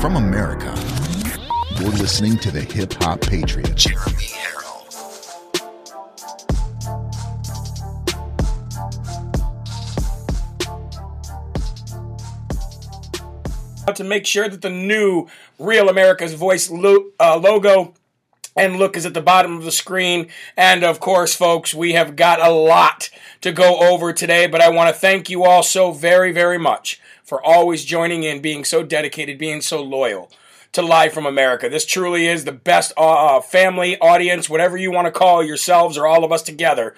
From America, you're listening to the Hip Hop Patriot, Jeremy Herrell. To make sure that the new Real America's Voice logo and look is at the bottom of the screen. And of course, folks, we have got a lot to go over today, but I want to thank you all so very, very much for always joining in, being so dedicated, being so loyal to Live from America. This truly is the best family, audience, whatever you want to call yourselves or all of us together,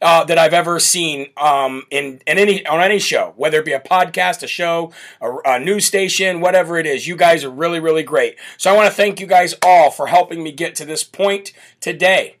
that I've ever seen on any show, whether it be a podcast, a show, a news station, whatever it is. You guys are really, really great. So I want to thank you guys all for helping me get to this point. Today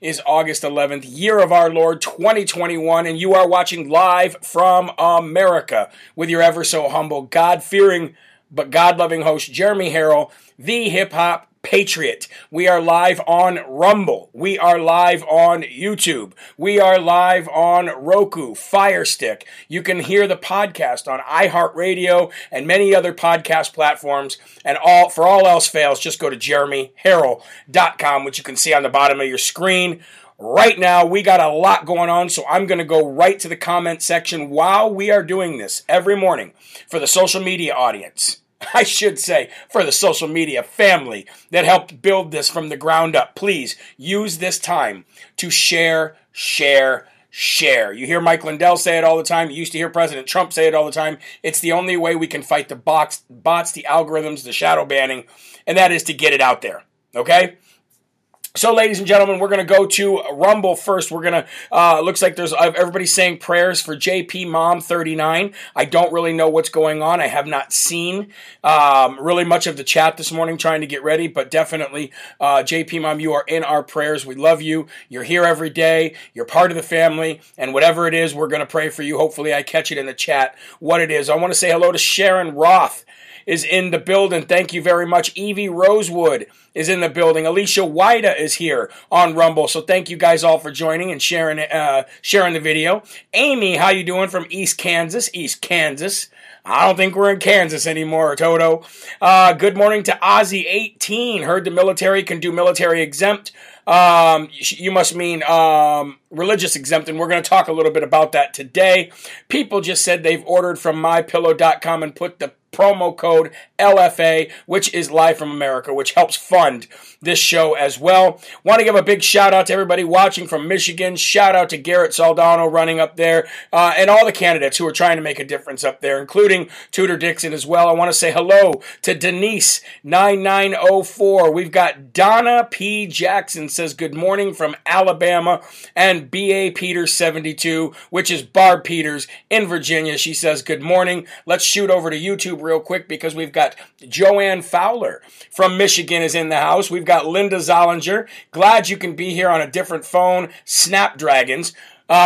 is August 11th, year of our Lord, 2021, and you are watching Live from America with your ever so humble, God-fearing, but God-loving host, Jeremy Herrell, the hip-hop Patriot. We are live on Rumble. We are live on YouTube. We are live on Roku, Firestick. You can hear the podcast on iHeartRadio and many other podcast platforms. And all for all else fails, just go to JeremyHerrell.com, which you can see on the bottom of your screen. Right now, we got a lot going on, so I'm going to go right to the comment section while we are doing this every morning for the social media audience. I should say, for the social media family that helped build this from the ground up, please use this time to share. You hear Mike Lindell say it all the time. You used to hear President Trump say it all the time. It's the only way we can fight the bots, the algorithms, the shadow banning, and that is to get it out there, okay? So, ladies and gentlemen, we're going to go to Rumble first. We're going to, looks like there's everybody saying prayers for JP Mom 39. I don't really know what's going on. I have not seen really much of the chat this morning trying to get ready, but definitely, JP Mom, you are in our prayers. We love you. You're here every day. You're part of the family, and whatever it is, we're going to pray for you. Hopefully, I catch it in the chat what it is. I want to say hello to Sharon Roth. Is in the building. Thank you very much. Evie Rosewood is in the building. Alicia Wida is here on Rumble. So thank you guys all for joining and sharing the video. Amy, how you doing from East Kansas? I don't think we're in Kansas anymore, Toto. Good morning to Ozzy18. Heard the military can do military exempt. You must mean religious exempt, and we're going to talk a little bit about that today. People just said they've ordered from MyPillow.com and put the promo code LFA, which is Live from America, which helps fund this show as well. Want to give a big shout out to everybody watching from Michigan. Shout out to Garrett Saldano running up there, and all the candidates who are trying to make a difference up there, including Tudor Dixon as well. I want to say hello to Denise 9904. We've got Donna P. Jackson says good morning from Alabama, and B.A. Peters 72, which is Barb Peters in Virginia. She says good morning. Let's shoot over to YouTube real quick because we've got Joanne Fowler from Michigan is in the house. We've got Linda Zollinger. Glad you can be here on a different phone. Snapdragons.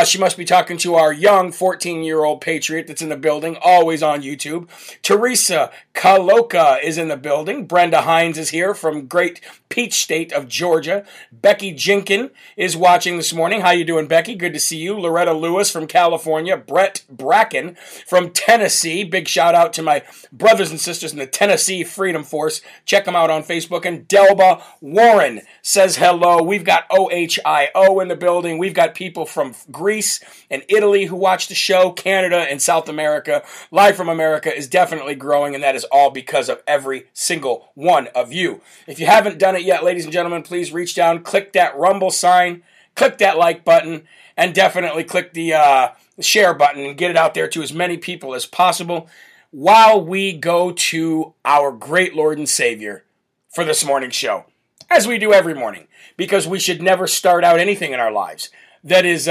She must be talking to our young 14-year-old patriot that's in the building, always on YouTube. Teresa Kaloka is in the building. Brenda Hines is here from great Peach State of Georgia. Becky Jenkin is watching this morning. How you doing, Becky? Good to see you. Loretta Lewis from California. Brett Bracken from Tennessee. Big shout out to my brothers and sisters in the Tennessee Freedom Force. Check them out on Facebook. And Delba Warren says hello. We've got OHIO in the building. We've got people from Greece and Italy who watch the show, Canada and South America. Live from America is definitely growing, and that is all because of every single one of you. If you haven't done it yet, ladies and gentlemen, please reach down, click that Rumble sign, click that like button, and definitely click the share button and get it out there to as many people as possible while we go to our great Lord and Savior for this morning's show, as we do every morning, because we should never start out anything in our lives. That is,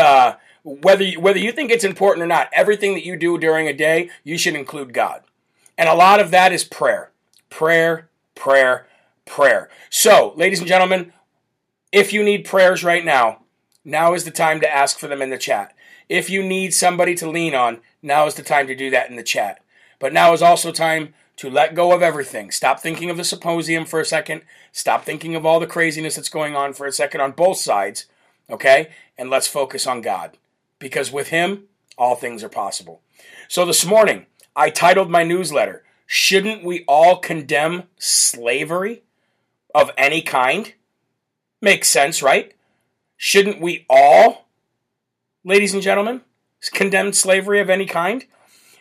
whether you think it's important or not, everything that you do during a day, you should include God. And a lot of that is prayer. So, ladies and gentlemen, if you need prayers right now, now is the time to ask for them in the chat. If you need somebody to lean on, now is the time to do that in the chat. But now is also time to let go of everything. Stop thinking of the symposium for a second. Stop thinking of all the craziness that's going on for a second on both sides. Okay? And let's focus on God, because with Him, all things are possible. So this morning, I titled my newsletter, Shouldn't we all condemn slavery of any kind? Makes sense, right? Shouldn't we all, ladies and gentlemen, condemn slavery of any kind?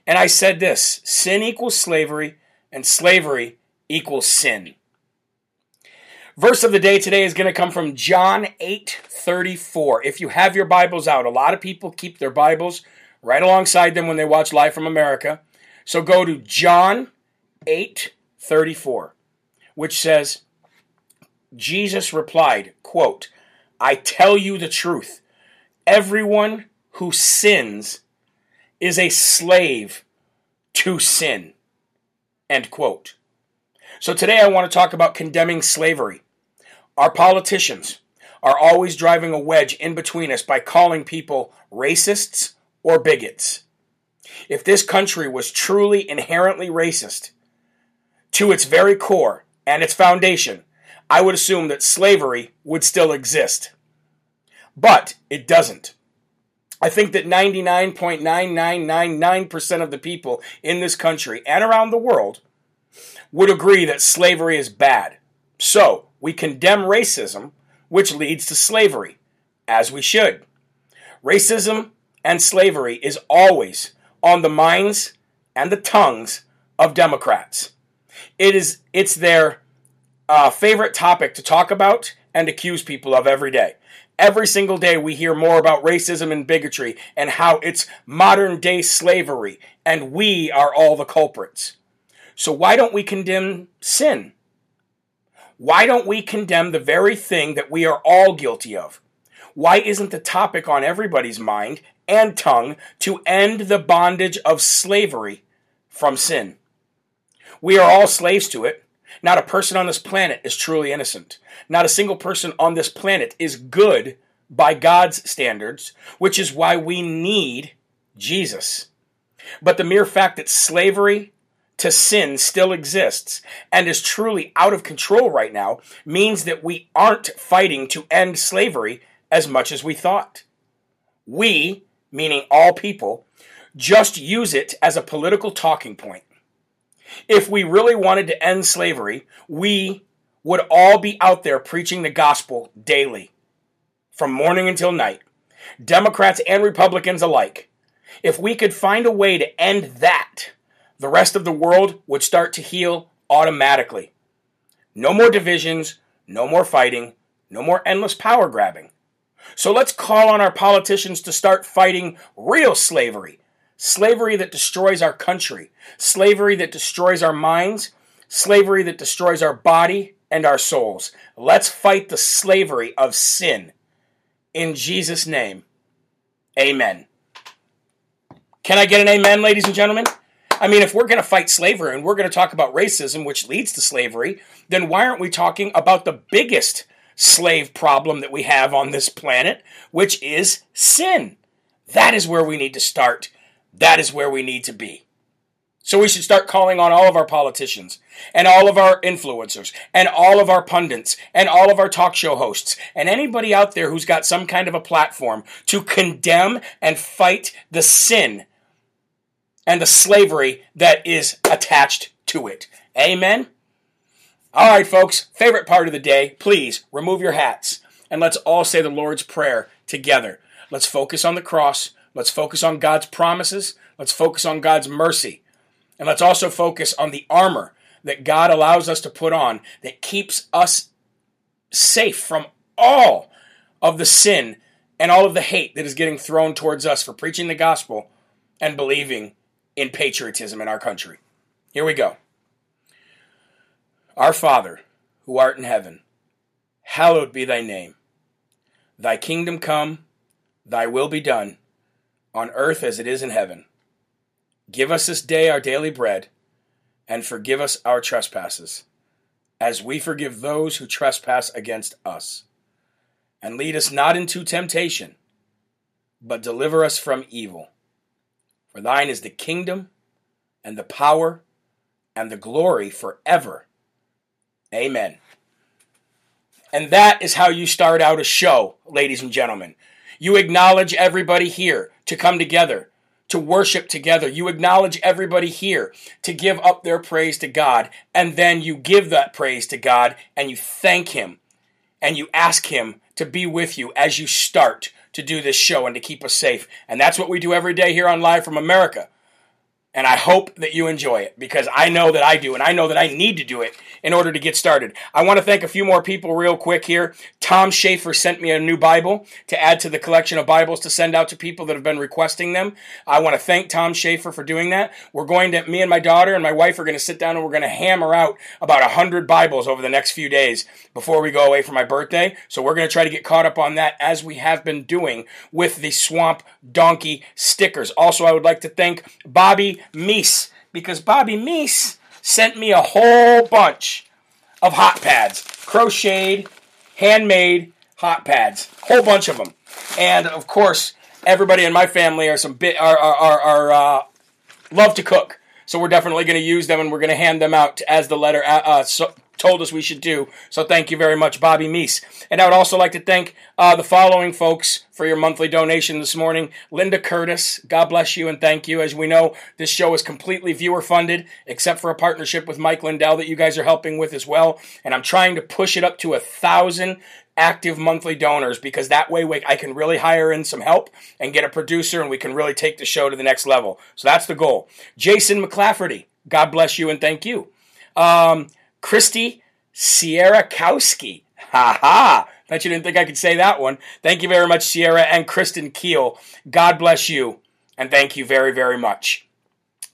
And I said this, sin equals slavery, and slavery equals sin. Verse of the day today is going to come from John 8:34. If you have your Bibles out, a lot of people keep their Bibles right alongside them when they watch Live from America. So go to John 8:34, which says, Jesus replied, quote, "I tell you the truth, everyone who sins is a slave to sin," end quote. So today I want to talk about condemning slavery. Our politicians are always driving a wedge in between us by calling people racists or bigots. If this country was truly inherently racist to its very core and its foundation, I would assume that slavery would still exist. But it doesn't. I think that 99.9999% of the people in this country and around the world would agree that slavery is bad. So we condemn racism, which leads to slavery, as we should. Racism and slavery is always on the minds and the tongues of Democrats. It's their favorite topic to talk about and accuse people of every day. Every single day we hear more about racism and bigotry and how it's modern-day slavery and we are all the culprits. So why don't we condemn sin? Why don't we condemn the very thing that we are all guilty of? Why isn't the topic on everybody's mind and tongue to end the bondage of slavery from sin? We are all slaves to it. Not a person on this planet is truly innocent. Not a single person on this planet is good by God's standards, which is why we need Jesus. But the mere fact that slavery to sin still exists and is truly out of control right now means that we aren't fighting to end slavery as much as we thought. We, meaning all people, just use it as a political talking point. If we really wanted to end slavery, we would all be out there preaching the gospel daily, from morning until night, Democrats and Republicans alike. If we could find a way to end that, the rest of the world would start to heal automatically. No more divisions, no more fighting, no more endless power grabbing. So let's call on our politicians to start fighting real slavery. Slavery that destroys our country, slavery that destroys our minds, slavery that destroys our body and our souls. Let's fight the slavery of sin. In Jesus' name, amen. Can I get an amen, ladies and gentlemen? I mean, if we're going to fight slavery and we're going to talk about racism, which leads to slavery, then why aren't we talking about the biggest slave problem that we have on this planet, which is sin? That is where we need to start. That is where we need to be. So we should start calling on all of our politicians and all of our influencers and all of our pundits and all of our talk show hosts and anybody out there who's got some kind of a platform to condemn and fight the sin and the slavery that is attached to it. Amen? All right, folks, favorite part of the day, please remove your hats and let's all say the Lord's Prayer together. Let's focus on the cross. Let's focus on God's promises. Let's focus on God's mercy. And let's also focus on the armor that God allows us to put on that keeps us safe from all of the sin and all of the hate that is getting thrown towards us for preaching the gospel and believing in patriotism in our country. Here we go. Our Father, who art in heaven, hallowed be thy name. Thy kingdom come, thy will be done, on earth as it is in heaven. Give us this day our daily bread, and forgive us our trespasses, as we forgive those who trespass against us. And lead us not into temptation, but deliver us from evil. For thine is the kingdom, and the power, and the glory forever. Amen. And that is how you start out a show, ladies and gentlemen. You acknowledge everybody here to come together to worship together. You acknowledge everybody here to give up their praise to God, and then you give that praise to God, and you thank Him, and you ask Him to be with you as you start to do this show and to keep us safe. And that's what we do every day here on Live from America. And I hope that you enjoy it, because I know that I do, and I know that I need to do it in order to get started. I want to thank a few more people real quick here. Tom Schaefer sent me a new Bible to add to the collection of Bibles to send out to people that have been requesting them. I want to thank Tom Schaefer for doing that. We're going to, me and my daughter and my wife are going to sit down and we're going to hammer out about 100 Bibles over the next few days before we go away for my birthday. So we're going to try to get caught up on that, as we have been doing with the Swamp Donkey stickers. Also, I would like to thank Bobby Meese, because Bobby Meese sent me a whole bunch of hot pads, crocheted, handmade hot pads, whole bunch of them. And of course, everybody in my family are love to cook, so we're definitely going to use them, and we're going to hand them out as the letter told us we should do. So thank you very much, Bobby Meese. And I would also like to thank the following folks for your monthly donation this morning. Linda Curtis, God bless you and thank you. As we know, this show is completely viewer-funded, except for a partnership with Mike Lindell that you guys are helping with as well. And I'm trying to push it up to 1,000 active monthly donors, because that way I can really hire in some help and get a producer, and we can really take the show to the next level. So that's the goal. Jason McClafferty, God bless you and thank you. Christy Sierra Kowski. Ha ha. Bet you didn't think I could say that one. Thank you very much, Sierra and Kristen Keel. God bless you, and thank you very, very much.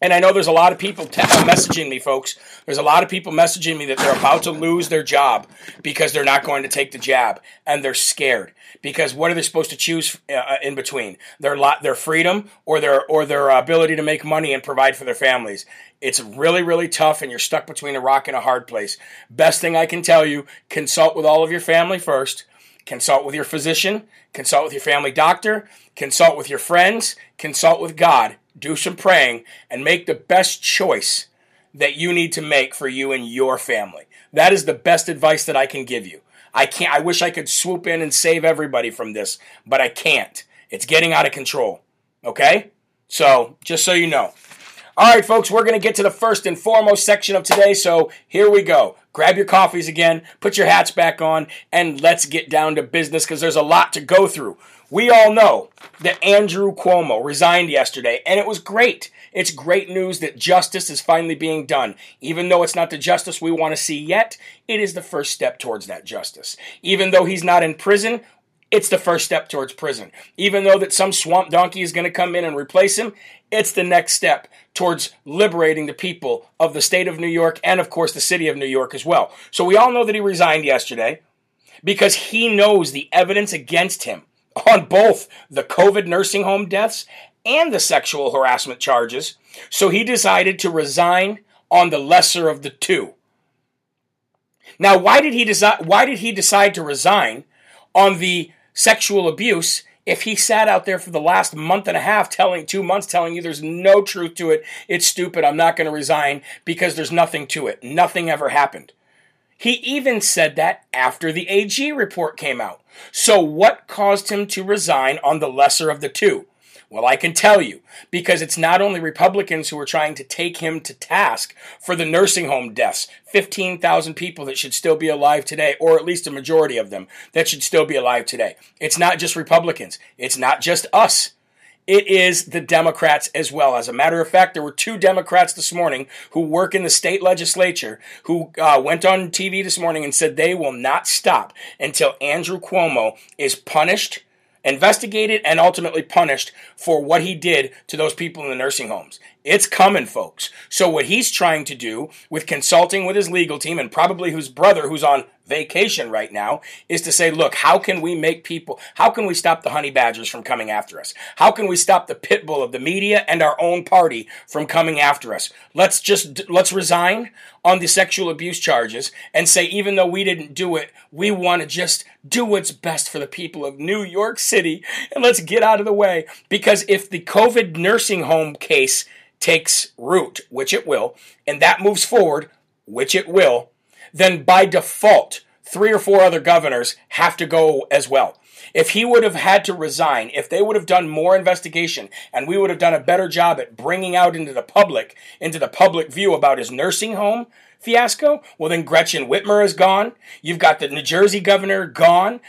And I know there's a lot of people messaging me, folks. There's a lot of people messaging me that they're about to lose their job because they're not going to take the jab, and they're scared. Because what are they supposed to choose in between? Their freedom or their ability to make money and provide for their families. It's really, really tough, and you're stuck between a rock and a hard place. Best thing I can tell you, consult with all of your family first. Consult with your physician. Consult with your family doctor. Consult with your friends. Consult with God. Do some praying, and make the best choice that you need to make for you and your family. That is the best advice that I can give you. I wish I could swoop in and save everybody from this, but I can't. It's getting out of control, okay? So, just so you know. All right, folks, we're going to get to the first and foremost section of today, so here we go. Grab your coffees again, put your hats back on, and let's get down to business, because there's a lot to go through. We all know that Andrew Cuomo resigned yesterday, and it was great. It's great news that justice is finally being done. Even though it's not the justice we want to see yet, it is the first step towards that justice. Even though he's not in prison, it's the first step towards prison. Even though that some swamp donkey is going to come in and replace him, it's the next step towards liberating the people of the state of New York and, of course, the city of New York as well. So we all know that he resigned yesterday because he knows the evidence against him on both the COVID nursing home deaths and the sexual harassment charges, so he decided to resign on the lesser of the two. Now, why did he decide to resign on the sexual abuse if he sat out there for the last month and a half, 2 months, telling you there's no truth to it, it's stupid, I'm not going to resign because there's nothing to it, nothing ever happened? He even said that after the AG report came out. So what caused him to resign on the lesser of the two? Well, I can tell you, because it's not only Republicans who are trying to take him to task for the nursing home deaths, 15,000 people that should still be alive today, or at least a majority of them that should still be alive today. It's not just Republicans. It's not just us. It is the Democrats as well. As a matter of fact, there were 2 Democrats this morning who work in the state legislature who went on TV this morning and said they will not stop until Andrew Cuomo is punished, investigated, and ultimately punished for what he did to those people in the nursing homes. It's coming, folks. So what he's trying to do with consulting with his legal team and probably his brother who's on vacation right now is to say, look, how can we stop the honey badgers from coming after us? How can we stop the pit bull of the media and our own party from coming after us? Let's resign on the sexual abuse charges and say, even though we didn't do it, we want to just do what's best for the people of New York City, and let's get out of the way. Because if the COVID nursing home case takes root, which it will, and that moves forward, which it will, then by default, 3 or 4 other governors have to go as well. If he would have had to resign, if they would have done more investigation, and we would have done a better job at bringing out into the public view about his nursing home fiasco, well, then Gretchen Whitmer is gone. You've got the New Jersey governor gone.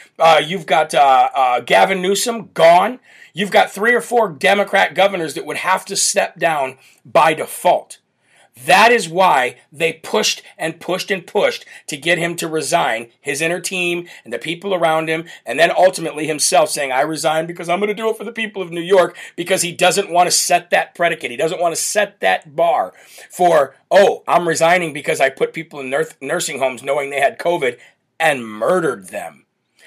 You've got Gavin Newsom gone. You've got 3 or 4 Democrat governors that would have to step down by default. That is why they pushed and pushed and pushed to get him to resign, his inner team and the people around him, and then ultimately himself saying, I resign because I'm going to do it for the people of New York, because he doesn't want to set that predicate. He doesn't want to set that bar for, oh, I'm resigning because I put people in nursing homes knowing they had COVID and murdered them.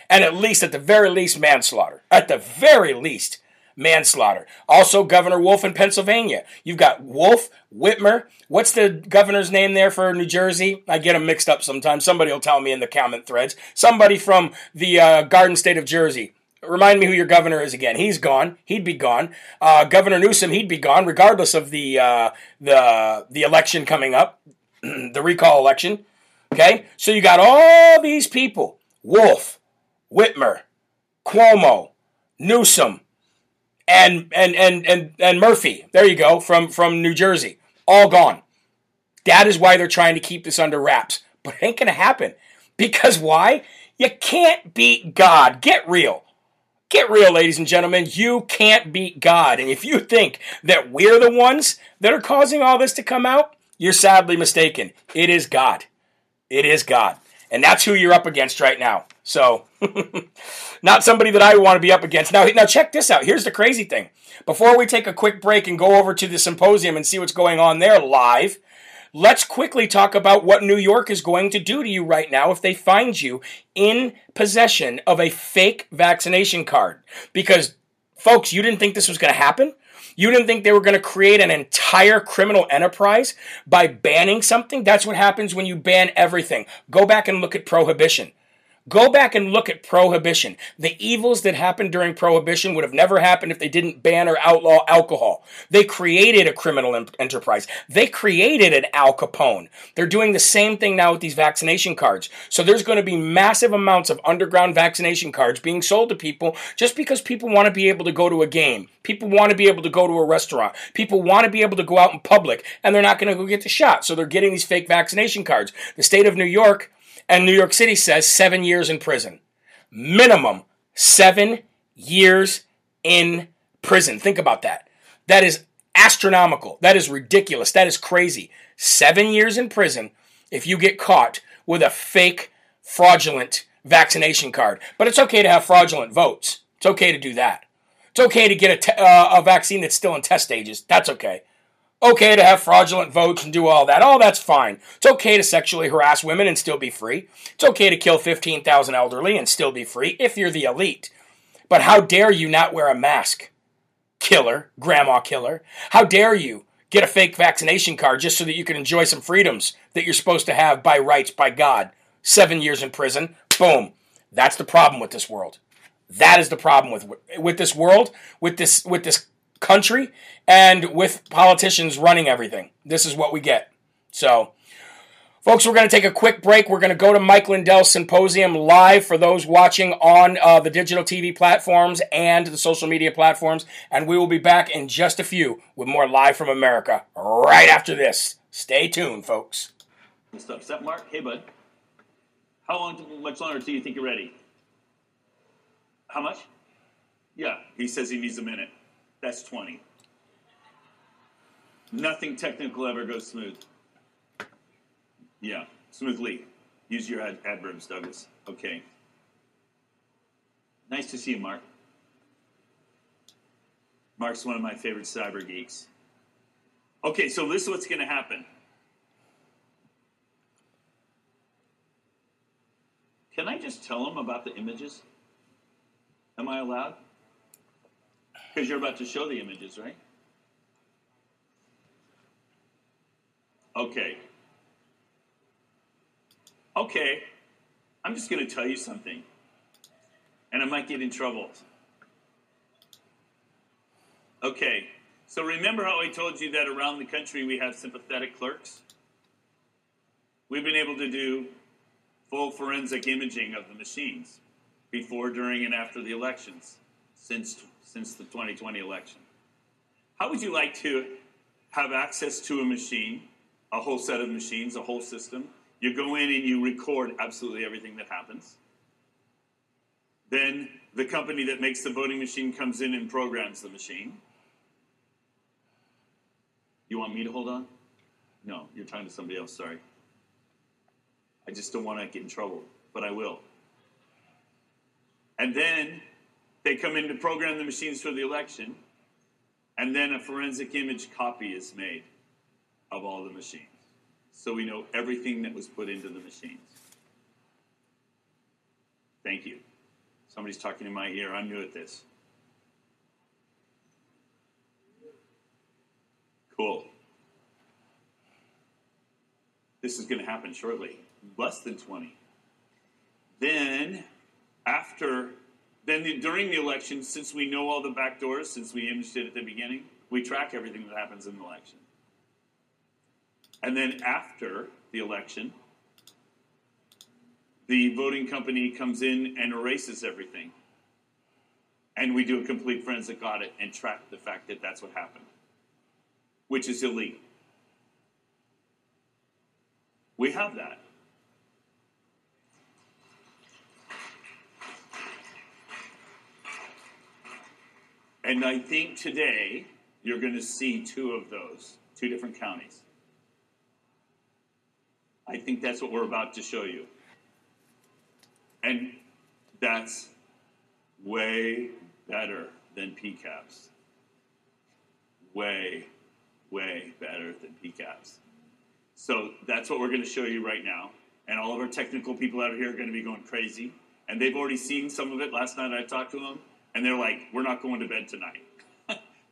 And at the very least, manslaughter. At the very least, manslaughter. Also, Governor Wolf in Pennsylvania. You've got Wolf, Whitmer. What's the governor's name there for New Jersey? I get them mixed up sometimes. Somebody will tell me in the comment threads. Somebody from the Garden State of Jersey. Remind me who your governor is again. He's gone. He'd be gone. Governor Newsom, he'd be gone, regardless of the election coming up, the recall election. Okay? So you got all these people. Wolf, Whitmer, Cuomo, Newsom, and Murphy, there you go, from New Jersey, all gone. That is why they're trying to keep this under wraps. But it ain't going to happen. Because why? You can't beat God. Get real. Get real, ladies and gentlemen. You can't beat God. And if you think that we're the ones that are causing all this to come out, you're sadly mistaken. It is God. It is God. And that's who you're up against right now. So, not somebody that I want to be up against. Now, check this out. Here's the crazy thing. Before we take a quick break and go over to the symposium and see what's going on there live, let's quickly talk about what New York is going to do to you right now if they find you in possession of a fake vaccination card. Because, folks, you didn't think this was going to happen? You didn't think they were going to create an entire criminal enterprise by banning something? That's what happens when you ban everything. Go back and look at Prohibition. Go back and look at Prohibition. The evils that happened during Prohibition would have never happened if they didn't ban or outlaw alcohol. They created a criminal enterprise. They created an Al Capone. They're doing the same thing now with these vaccination cards. So there's going to be massive amounts of underground vaccination cards being sold to people just because people want to be able to go to a game. People want to be able to go to a restaurant. People want to be able to go out in public, and they're not going to go get the shot. So they're getting these fake vaccination cards. The state of New York... and New York City says 7 years in prison. Minimum 7 years in prison. Think about that. That is astronomical. That is ridiculous. That is crazy. 7 years in prison if you get caught with a fake, fraudulent vaccination card. But it's okay to have fraudulent votes. It's okay to do that. It's okay to get a vaccine that's still in test stages. That's okay. Okay to have fraudulent votes and do all that. All that's fine. It's okay to sexually harass women and still be free. It's okay to kill 15,000 elderly and still be free if you're the elite. But how dare you not wear a mask? Killer, grandma killer. How dare you get a fake vaccination card just so that you can enjoy some freedoms that you're supposed to have by rights, by God. 7 years in prison. Boom. That's the problem with this world. That is the problem with this world, with this country, and with politicians running everything. This is what we get. So, folks, we're going to take a quick break. We're going to go to Mike Lindell's symposium live for those watching on the digital TV platforms and the social media platforms, and we will be back in just a few with more Live from America right after this. Stay tuned, folks. Stuff. Set mark. Hey, bud. Much longer do you think you're ready? How much? Yeah, he says he needs a minute. That's 20. Nothing technical ever goes smooth. Yeah, smoothly. Use your adverbs, Douglas. Okay. Nice to see you, Mark. Mark's one of my favorite cyber geeks. Okay, so this is what's going to happen. Can I just tell him about the images? Am I allowed? Because you're about to show the images, right? Okay. Okay. I'm just going to tell you something. And I might get in trouble. Okay. So remember how I told you that around the country we have sympathetic clerks? We've been able to do full forensic imaging of the machines. before, during, and after the elections, since the 2020 election. How would you like to have access to a machine, a whole set of machines, a whole system? You go in and you record absolutely everything that happens. Then the company that makes the voting machine comes in and programs the machine. You want me to hold on? No, you're talking to somebody else, sorry. I just don't want to get in trouble, but I will. And then they come in to program the machines for the election, and then a forensic image copy is made of all the machines. So we know everything that was put into the machines. Thank you. Somebody's talking in my ear. I'm new at this. Cool. This is going to happen shortly. Less than 20. During the election, since we know all the back doors, since we imaged it at the beginning, we track everything that happens in the election. And then after the election, the voting company comes in and erases everything. And we do a complete forensic audit and track the fact that that's what happened, which is illegal. We have that. And I think today you're going to see two of those, two different counties. I think that's what we're about to show you. And that's way better than PCAPs. Way, way better than PCAPs. So that's what we're going to show you right now. And all of our technical people out here are going to be going crazy. And they've already seen some of it. Last night I talked to them, and they're like, we're not going to bed tonight.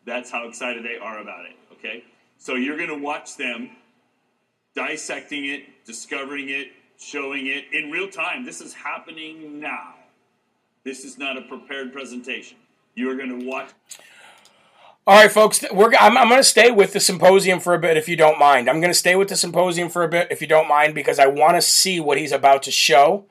That's how excited they are about it, okay? So you're going to watch them dissecting it, discovering it, showing it in real time. This is happening now. This is not a prepared presentation. You're going to watch. All right, folks, I'm going to stay with the symposium for a bit, if you don't mind. Because I want to see what he's about to show.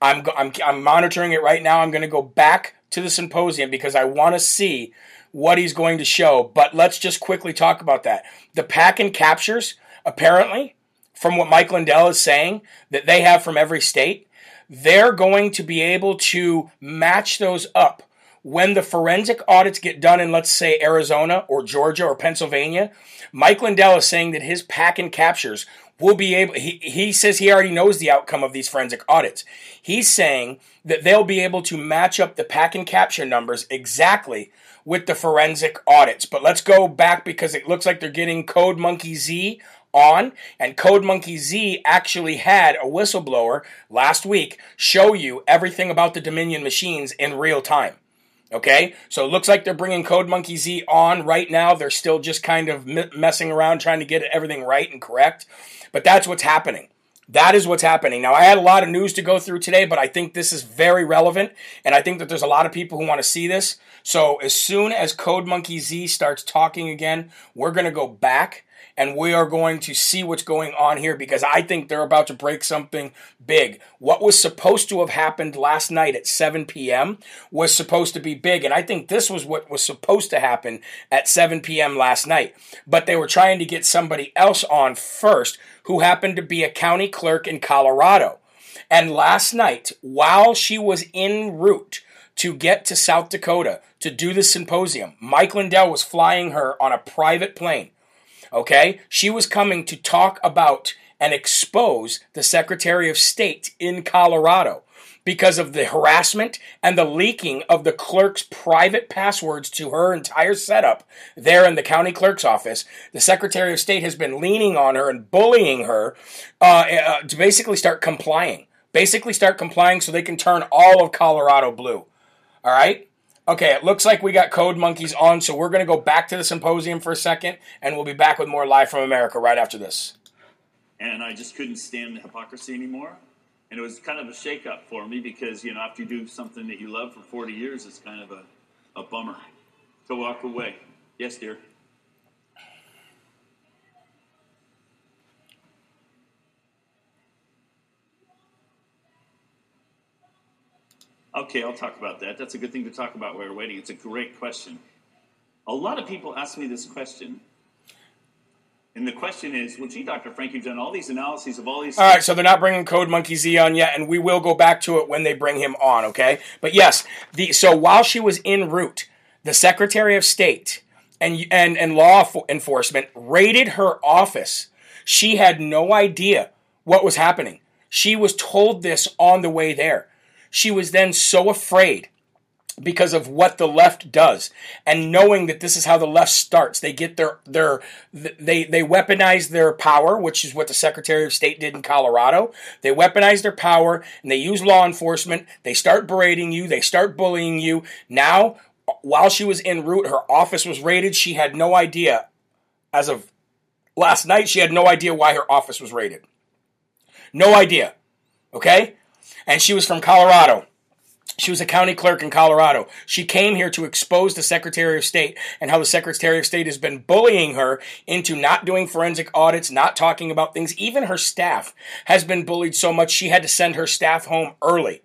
I'm monitoring it right now. I'm going to go back to the symposium because I want to see what he's going to show. But let's just quickly talk about that. The Packen captures, apparently, from what Mike Lindell is saying, that they have from every state, they're going to be able to match those up. When the forensic audits get done in, let's say, Arizona or Georgia or Pennsylvania, Mike Lindell is saying that his Packen captures will be able, he says he already knows the outcome of these forensic audits. He's saying that they'll be able to match up the Packen capture numbers exactly with the forensic audits. But let's go back because it looks like they're getting CodeMonkeyZ on, and CodeMonkeyZ actually had a whistleblower last week show you everything about the Dominion machines in real time. Okay, so it looks like they're bringing CodeMonkeyZ on right now. They're still just kind of messing around, trying to get everything right and correct. But that's what's happening. That is what's happening. Now, I had a lot of news to go through today, but I think this is very relevant, and I think that there's a lot of people who want to see this. So as soon as CodeMonkeyZ starts talking again, we're going to go back, and we are going to see what's going on here because I think they're about to break something big. What was supposed to have happened last night at 7 p.m. was supposed to be big, and I think this was what was supposed to happen at 7 p.m. last night. But they were trying to get somebody else on first who happened to be a county clerk in Colorado. And last night, while she was en route to get to South Dakota to do the symposium, Mike Lindell was flying her on a private plane. Okay, she was coming to talk about and expose the Secretary of State in Colorado because of the harassment and the leaking of the clerk's private passwords to her entire setup there in the county clerk's office. The Secretary of State has been leaning on her and bullying her to basically start complying. Basically start complying so they can turn all of Colorado blue. All right? Okay, it looks like we got Code Monkeys on, so we're going to go back to the symposium for a second, and we'll be back with more Live from America right after this. And I just couldn't stand the hypocrisy anymore, and it was kind of a shakeup for me because, you know, after you do something that you love for 40 years, it's kind of a bummer to walk away. Yes, dear. Okay, I'll talk about that. That's a good thing to talk about while we're waiting. It's a great question. A lot of people ask me this question. And the question is, well, gee, Dr. Frank, you've done all these analyses of all these... All right, so they're not bringing CodeMonkeyZ on yet, and we will go back to it when they bring him on, okay? But yes, so while she was en route, the Secretary of State and law enforcement raided her office. She had no idea what was happening. She was told this on the way there. She was then so afraid because of what the left does, and knowing that this is how the left starts. They get they weaponize their power, which is what the Secretary of State did in Colorado. They weaponize their power, and they use law enforcement. They start berating you. They start bullying you. Now, while she was en route, her office was raided. She had no idea. As of last night, she had no idea why her office was raided. No idea. Okay? And she was from Colorado. She was a county clerk in Colorado. She came here to expose the Secretary of State and how the Secretary of State has been bullying her into not doing forensic audits, not talking about things. Even her staff has been bullied so much she had to send her staff home early.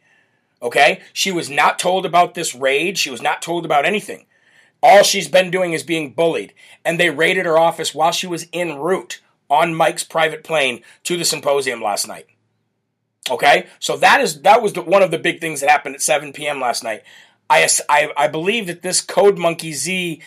Okay? She was not told about this raid. She was not told about anything. All she's been doing is being bullied. And they raided her office while she was en route on Mike's private plane to the symposium last night. Okay, so that was one of the big things that happened at 7 p.m. last night. I believe that this CodeMonkeyZ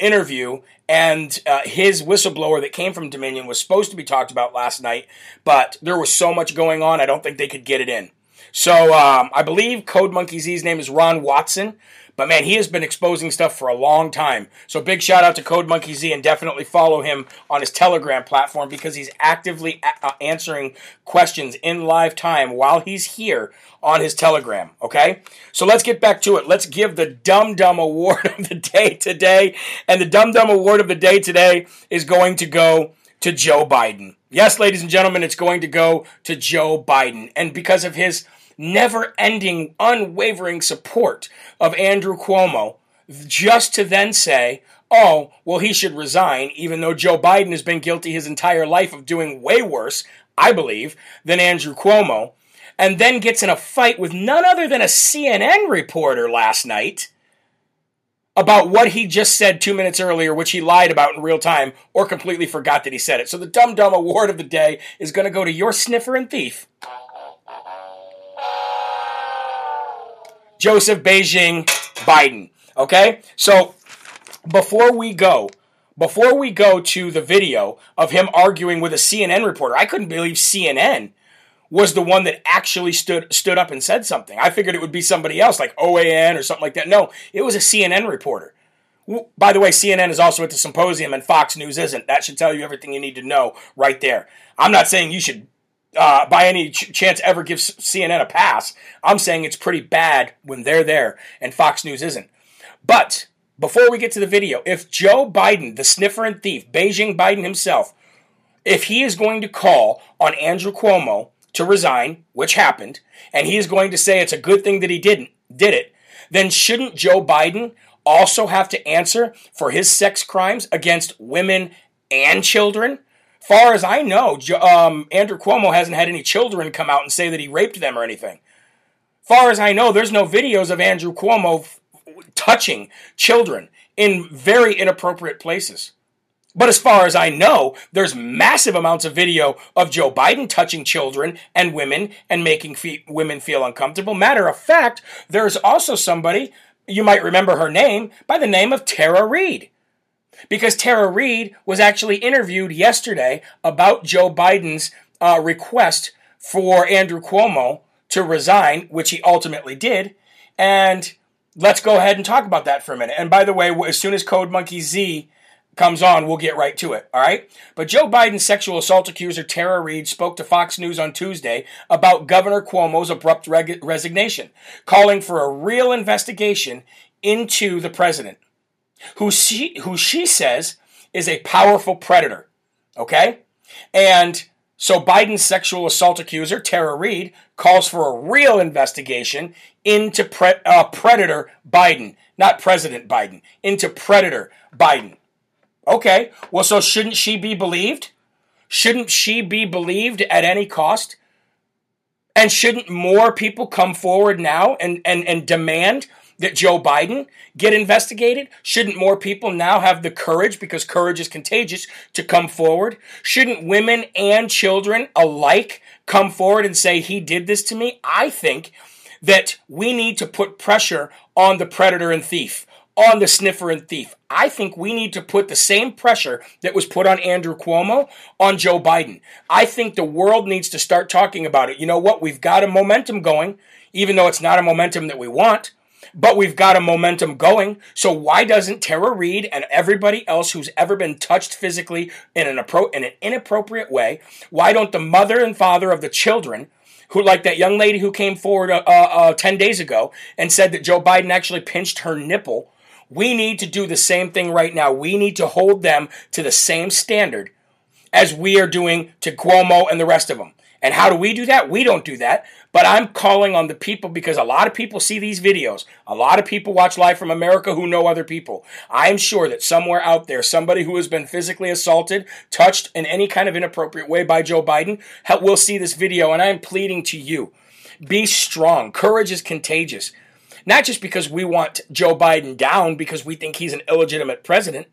interview and his whistleblower that came from Dominion was supposed to be talked about last night, but there was so much going on, I don't think they could get it in. So I believe CodeMonkeyZ's name is Ron Watson, but man, he has been exposing stuff for a long time. So big shout out to CodeMonkeyZ, and definitely follow him on his Telegram platform because he's actively answering questions in live time while he's here on his Telegram, okay? So let's get back to it. Let's give the Dumb Dumb Award of the day today, and the Dumb Dumb Award of the day today is going to go to Joe Biden. Yes, ladies and gentlemen, it's going to go to Joe Biden, and because of his never-ending, unwavering support of Andrew Cuomo, just to then say, oh, well, he should resign, even though Joe Biden has been guilty his entire life of doing way worse, I believe, than Andrew Cuomo, and then gets in a fight with none other than a CNN reporter last night about what he just said 2 minutes earlier, which he lied about in real time or completely forgot that he said it. So the Dumb Dumb Award of the day is going to go to your sniffer and thief, Joseph Beijing Biden, okay? So before we go to the video of him arguing with a CNN reporter, I couldn't believe CNN was the one that actually stood up and said something. I figured it would be somebody else, like OAN or something like that. No, it was a CNN reporter. By the way, CNN is also at the symposium, and Fox News isn't. That should tell you everything you need to know right there. I'm not saying you should by any chance ever give CNN a pass. I'm saying it's pretty bad when they're there and Fox News isn't. But before we get to the video, if Joe Biden, the sniffer and thief, Beijing Biden himself, if he is going to call on Andrew Cuomo to resign, which happened, and he is going to say it's a good thing that he did it, then shouldn't Joe Biden also have to answer for his sex crimes against women and children? Far as I know, Andrew Cuomo hasn't had any children come out and say that he raped them or anything. Far as I know, there's no videos of Andrew Cuomo touching children in very inappropriate places. But as far as I know, there's massive amounts of video of Joe Biden touching children and women and making women feel uncomfortable. Matter of fact, there's also somebody, you might remember her name, by the name of Tara Reade. Because Tara Reade was actually interviewed yesterday about Joe Biden's request for Andrew Cuomo to resign, which he ultimately did. And let's go ahead and talk about that for a minute. And by the way, as soon as CodeMonkeyZ comes on, we'll get right to it, all right? But Joe Biden's sexual assault accuser, Tara Reade, spoke to Fox News on Tuesday about Governor Cuomo's abrupt resignation, calling for a real investigation into the president, who she says is a powerful predator, okay? And so Biden's sexual assault accuser, Tara Reade, calls for a real investigation into Predator Biden, not President Biden, into Predator Biden. Okay, well, so shouldn't she be believed? Shouldn't she be believed at any cost? And shouldn't more people come forward now and demand that Joe Biden get investigated? Shouldn't more people now have the courage, because courage is contagious, to come forward? Shouldn't women and children alike come forward and say, he did this to me? I think that we need to put pressure on the predator and thief, on the sniffer and thief. I think we need to put the same pressure that was put on Andrew Cuomo on Joe Biden. I think the world needs to start talking about it. You know what? We've got a momentum going, even though it's not a momentum that we want, but we've got a momentum going. So why doesn't Tara Reade and everybody else who's ever been touched physically in an inappropriate way, why don't the mother and father of the children, who, like that young lady who came forward 10 days ago and said that Joe Biden actually pinched her nipple, we need to do the same thing right now. We need to hold them to the same standard as we are doing to Cuomo and the rest of them. And how do we do that? We don't do that. But I'm calling on the people, because a lot of people see these videos. A lot of people watch Live from America who know other people. I'm sure that somewhere out there, somebody who has been physically assaulted, touched in any kind of inappropriate way by Joe Biden, will see this video. And I'm pleading to you, be strong. Courage is contagious. Not just because we want Joe Biden down because we think he's an illegitimate president,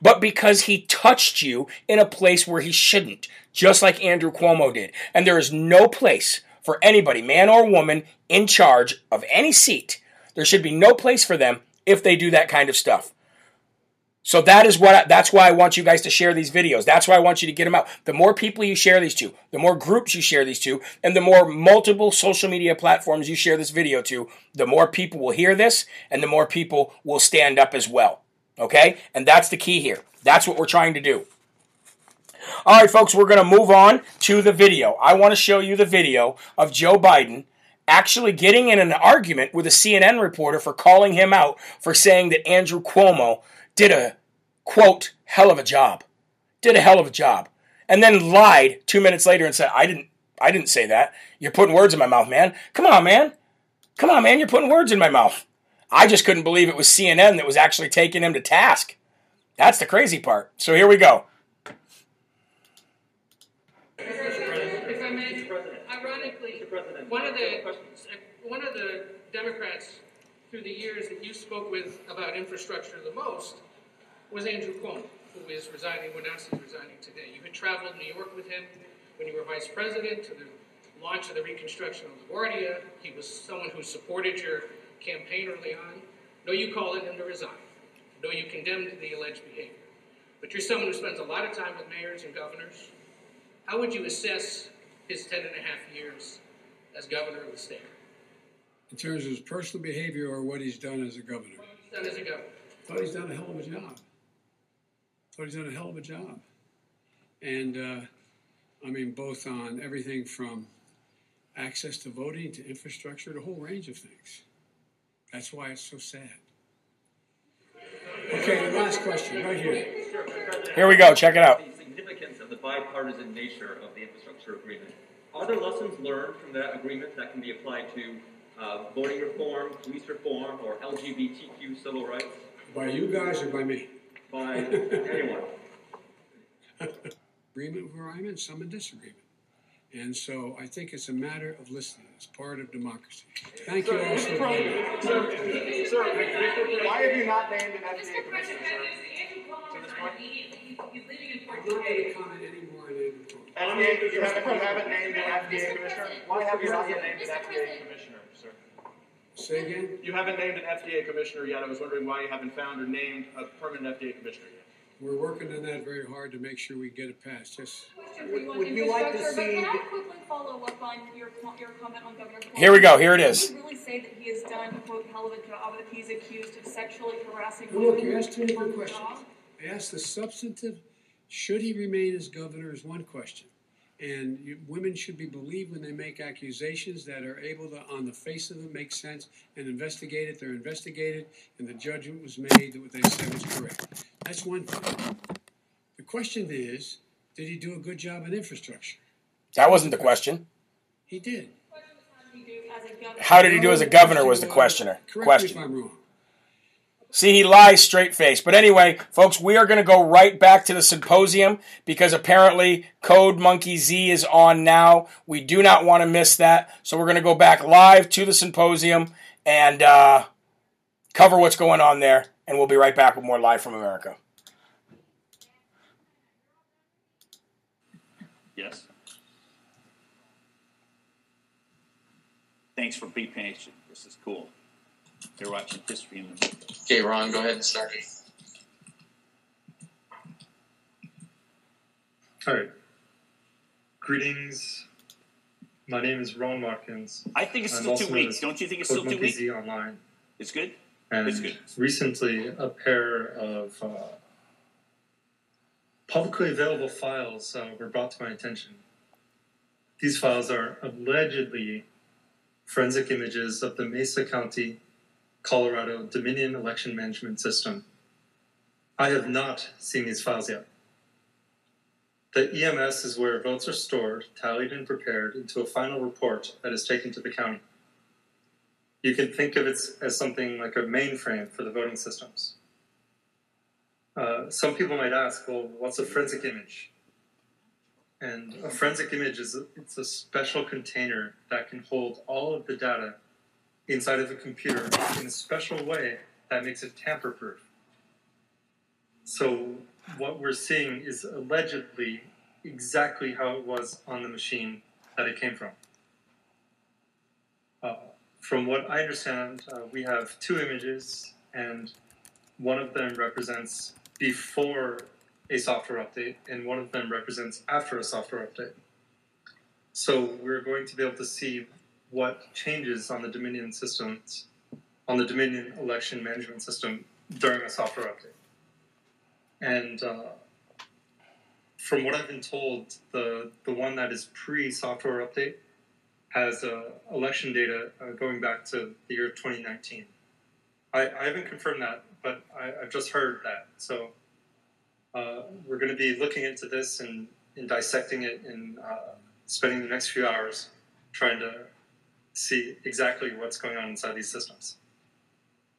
but because he touched you in a place where he shouldn't, just like Andrew Cuomo did. And there is no place for anybody, man or woman, in charge of any seat. There should be no place for them if they do that kind of stuff. So that's why I want you guys to share these videos. That's why I want you to get them out. The more people you share these to, the more groups you share these to, and the more multiple social media platforms you share this video to, the more people will hear this and the more people will stand up as well. Okay? And that's the key here. That's what we're trying to do. All right, folks, we're going to move on to the video. I want to show you the video of Joe Biden actually getting in an argument with a CNN reporter for calling him out for saying that Andrew Cuomo did a, quote, hell of a job. Did a hell of a job. And then lied 2 minutes later and said, I didn't say that. You're putting words in my mouth, man. Come on, man. You're putting words in my mouth. I just couldn't believe it was CNN that was actually taking him to task. That's the crazy part. So here we go. If I may, ironically, one of the Democrats through the years that you spoke with about infrastructure the most was Andrew Cuomo, who is resigning, who announced he's resigning today. You had traveled to New York with him when you were vice president to the launch of the reconstruction of LaGuardia. He was someone who supported your campaign early on. No, you called on him to resign. No, you condemned the alleged behavior. But you're someone who spends a lot of time with mayors and governors. How would you assess his 10.5 years as governor of the state? In terms of his personal behavior or what he's done as a governor? What he's done as a governor. Thought he's done a hell of a job. And, I mean, both on everything from access to voting to infrastructure, the whole range of things. That's why it's so sad. Okay, the last question, right here. Here we go, check it out. The significance of the bipartisan nature of the infrastructure agreement. Are there lessons learned from that agreement that can be applied to voting reform, police reform, or LGBTQ civil rights? By you guys or by me? By anyone. Agreement where I'm in, some in disagreement. And so I think it's a matter of listening. It's part of democracy. Thank you all so much. Sir, why have you not named an FDA commissioner, you haven't named an FDA commissioner? Why have you not yet named an FDA commissioner, sir? Say again? You haven't named an FDA commissioner yet. I was wondering why you haven't found or named a permanent FDA commissioner yet. We're working on that very hard to make sure we get it passed. Yes. Would you like to see? Can I quickly follow up on your comment on Governor Cuomo? Here we go. Here it is. Can you really say that he has done, quote, hell of a job, that he's accused of sexually harassing women? Look, you asked two different questions. I asked the substantive, should he remain as governor, is one question. And women should be believed when they make accusations that are able to, on the face of them, make sense and investigate it. They're investigated, and the judgment was made that what they said was correct. That's one thing. The question is, did he do a good job in infrastructure? That wasn't the question. He did. How did he do as a governor was the questioner. Correct me if I'm wrong. See, he lies straight-faced. But anyway, folks, we are going to go right back to the symposium because apparently CodeMonkeyZ is on now. We do not want to miss that. So we're going to go back live to the symposium and cover what's going on there. And we'll be right back with more Live from America. Yes. Thanks for being patient. This is cool. You're watching History in the Making. Okay, Ron, go ahead and start. All right. Greetings. My name is Ron Watkins. I think it's still 2 weeks. Don't you think it's still 2 weeks? CodeMonkeyZ online. It's good? And it's good. Recently, a pair of publicly available files were brought to my attention. These files are allegedly forensic images of the Mesa County, Colorado Dominion election management system. I have not seen these files yet. The EMS is where votes are stored, tallied, and prepared into a final report that is taken to the county. You can think of it as something like a mainframe for the voting systems. Some people might ask, well, what's a forensic image? And a forensic image it's a special container that can hold all of the data inside of a computer in a special way that makes it tamper-proof. So what we're seeing is allegedly exactly how it was on the machine that it came from. From what I understand, we have two images, and one of them represents before a software update, and one of them represents after a software update. So we're going to be able to see what changes on the Dominion systems, on the Dominion election management system during a software update. And from what I've been told, the one that is pre-software update has election data going back to the year 2019. I haven't confirmed that, but I've just heard that. So we're going to be looking into this and dissecting it and spending the next few hours trying to see exactly what's going on inside these systems.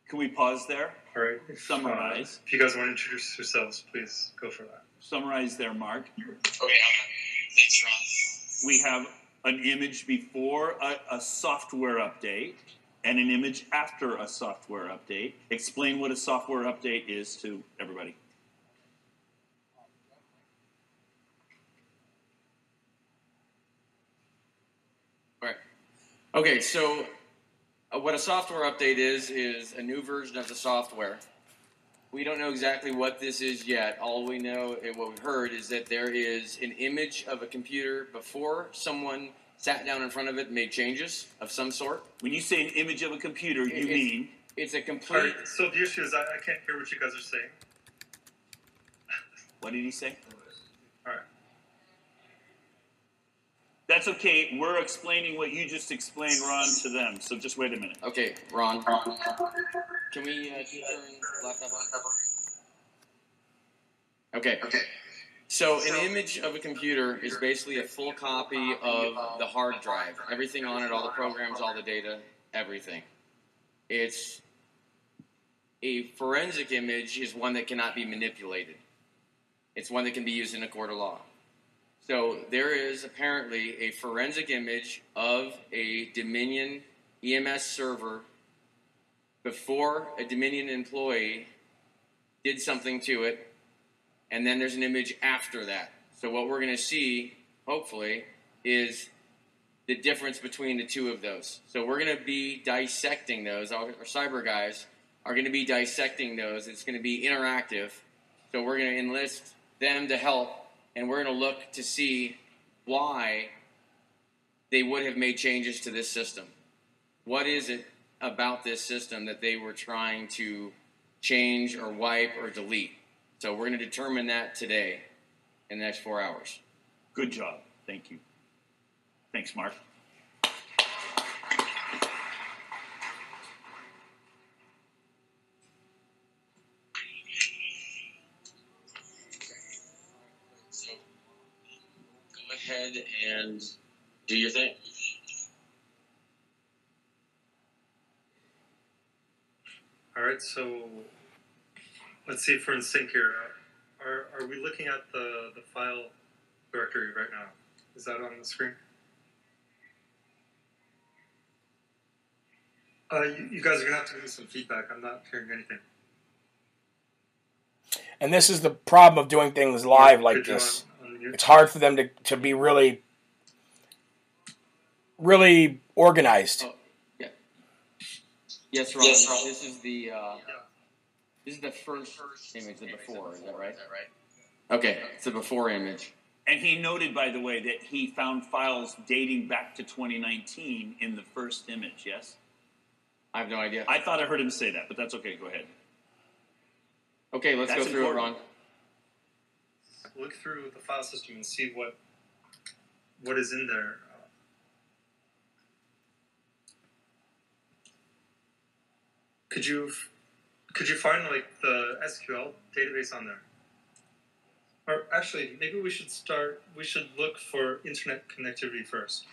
Can we pause there? All right. Summarize. If you guys want to introduce yourselves, please go for that. Summarize there, Mark. Okay. Thanks, Ron. We have an image before a software update and an image after a software update. Explain what a software update is to everybody. Okay, so what a software update is a new version of the software. We don't know exactly what this is yet. All we know and what we've heard is that there is an image of a computer before someone sat down in front of it and made changes of some sort. When you say an image of a computer, you mean? It's a complete... All right, so the issue is I can't hear what you guys are saying. What did he say? All right. That's okay. We're explaining what you just explained, Ron, to them. So just wait a minute. Okay, Ron. Can we turn the laptop on? Okay. So an image of a computer is basically a full copy of the hard drive. Everything on it, all the programs, all the data, everything. It's a forensic image is one that cannot be manipulated. It's one that can be used in a court of law. So there is apparently a forensic image of a Dominion EMS server before a Dominion employee did something to it, and then there's an image after that. So what we're going to see, hopefully, is the difference between the two of those. So we're going to be dissecting those. Our cyber guys are going to be dissecting those. It's going to be interactive. So we're going to enlist them to help. And we're going to look to see why they would have made changes to this system. What is it about this system that they were trying to change or wipe or delete? So we're going to determine that today in the next 4 hours. Good job. Thank you. Thanks, Mark. And do your thing. All right, so Let's see if we're in sync here. Are we looking at the file directory right now? Is that on the screen? You guys are going to have to give me some feedback. I'm not hearing anything. And this is the problem of doing things live like this. It's hard for them to be really organized. Oh, yeah. Yes, Ron. Yes, Ron. This is the... This is the first image, the before, is that right? Okay, it's the before image. And he noted, by the way, that he found files dating back to 2019 in the first image, yes? I have no idea. I thought I heard him say that, but that's okay. Go ahead. Okay, let's go through it, Ron. Look through the file system and see what is in there. Could you find, like, the SQL database on there? Or actually, maybe we should look for internet connectivity first.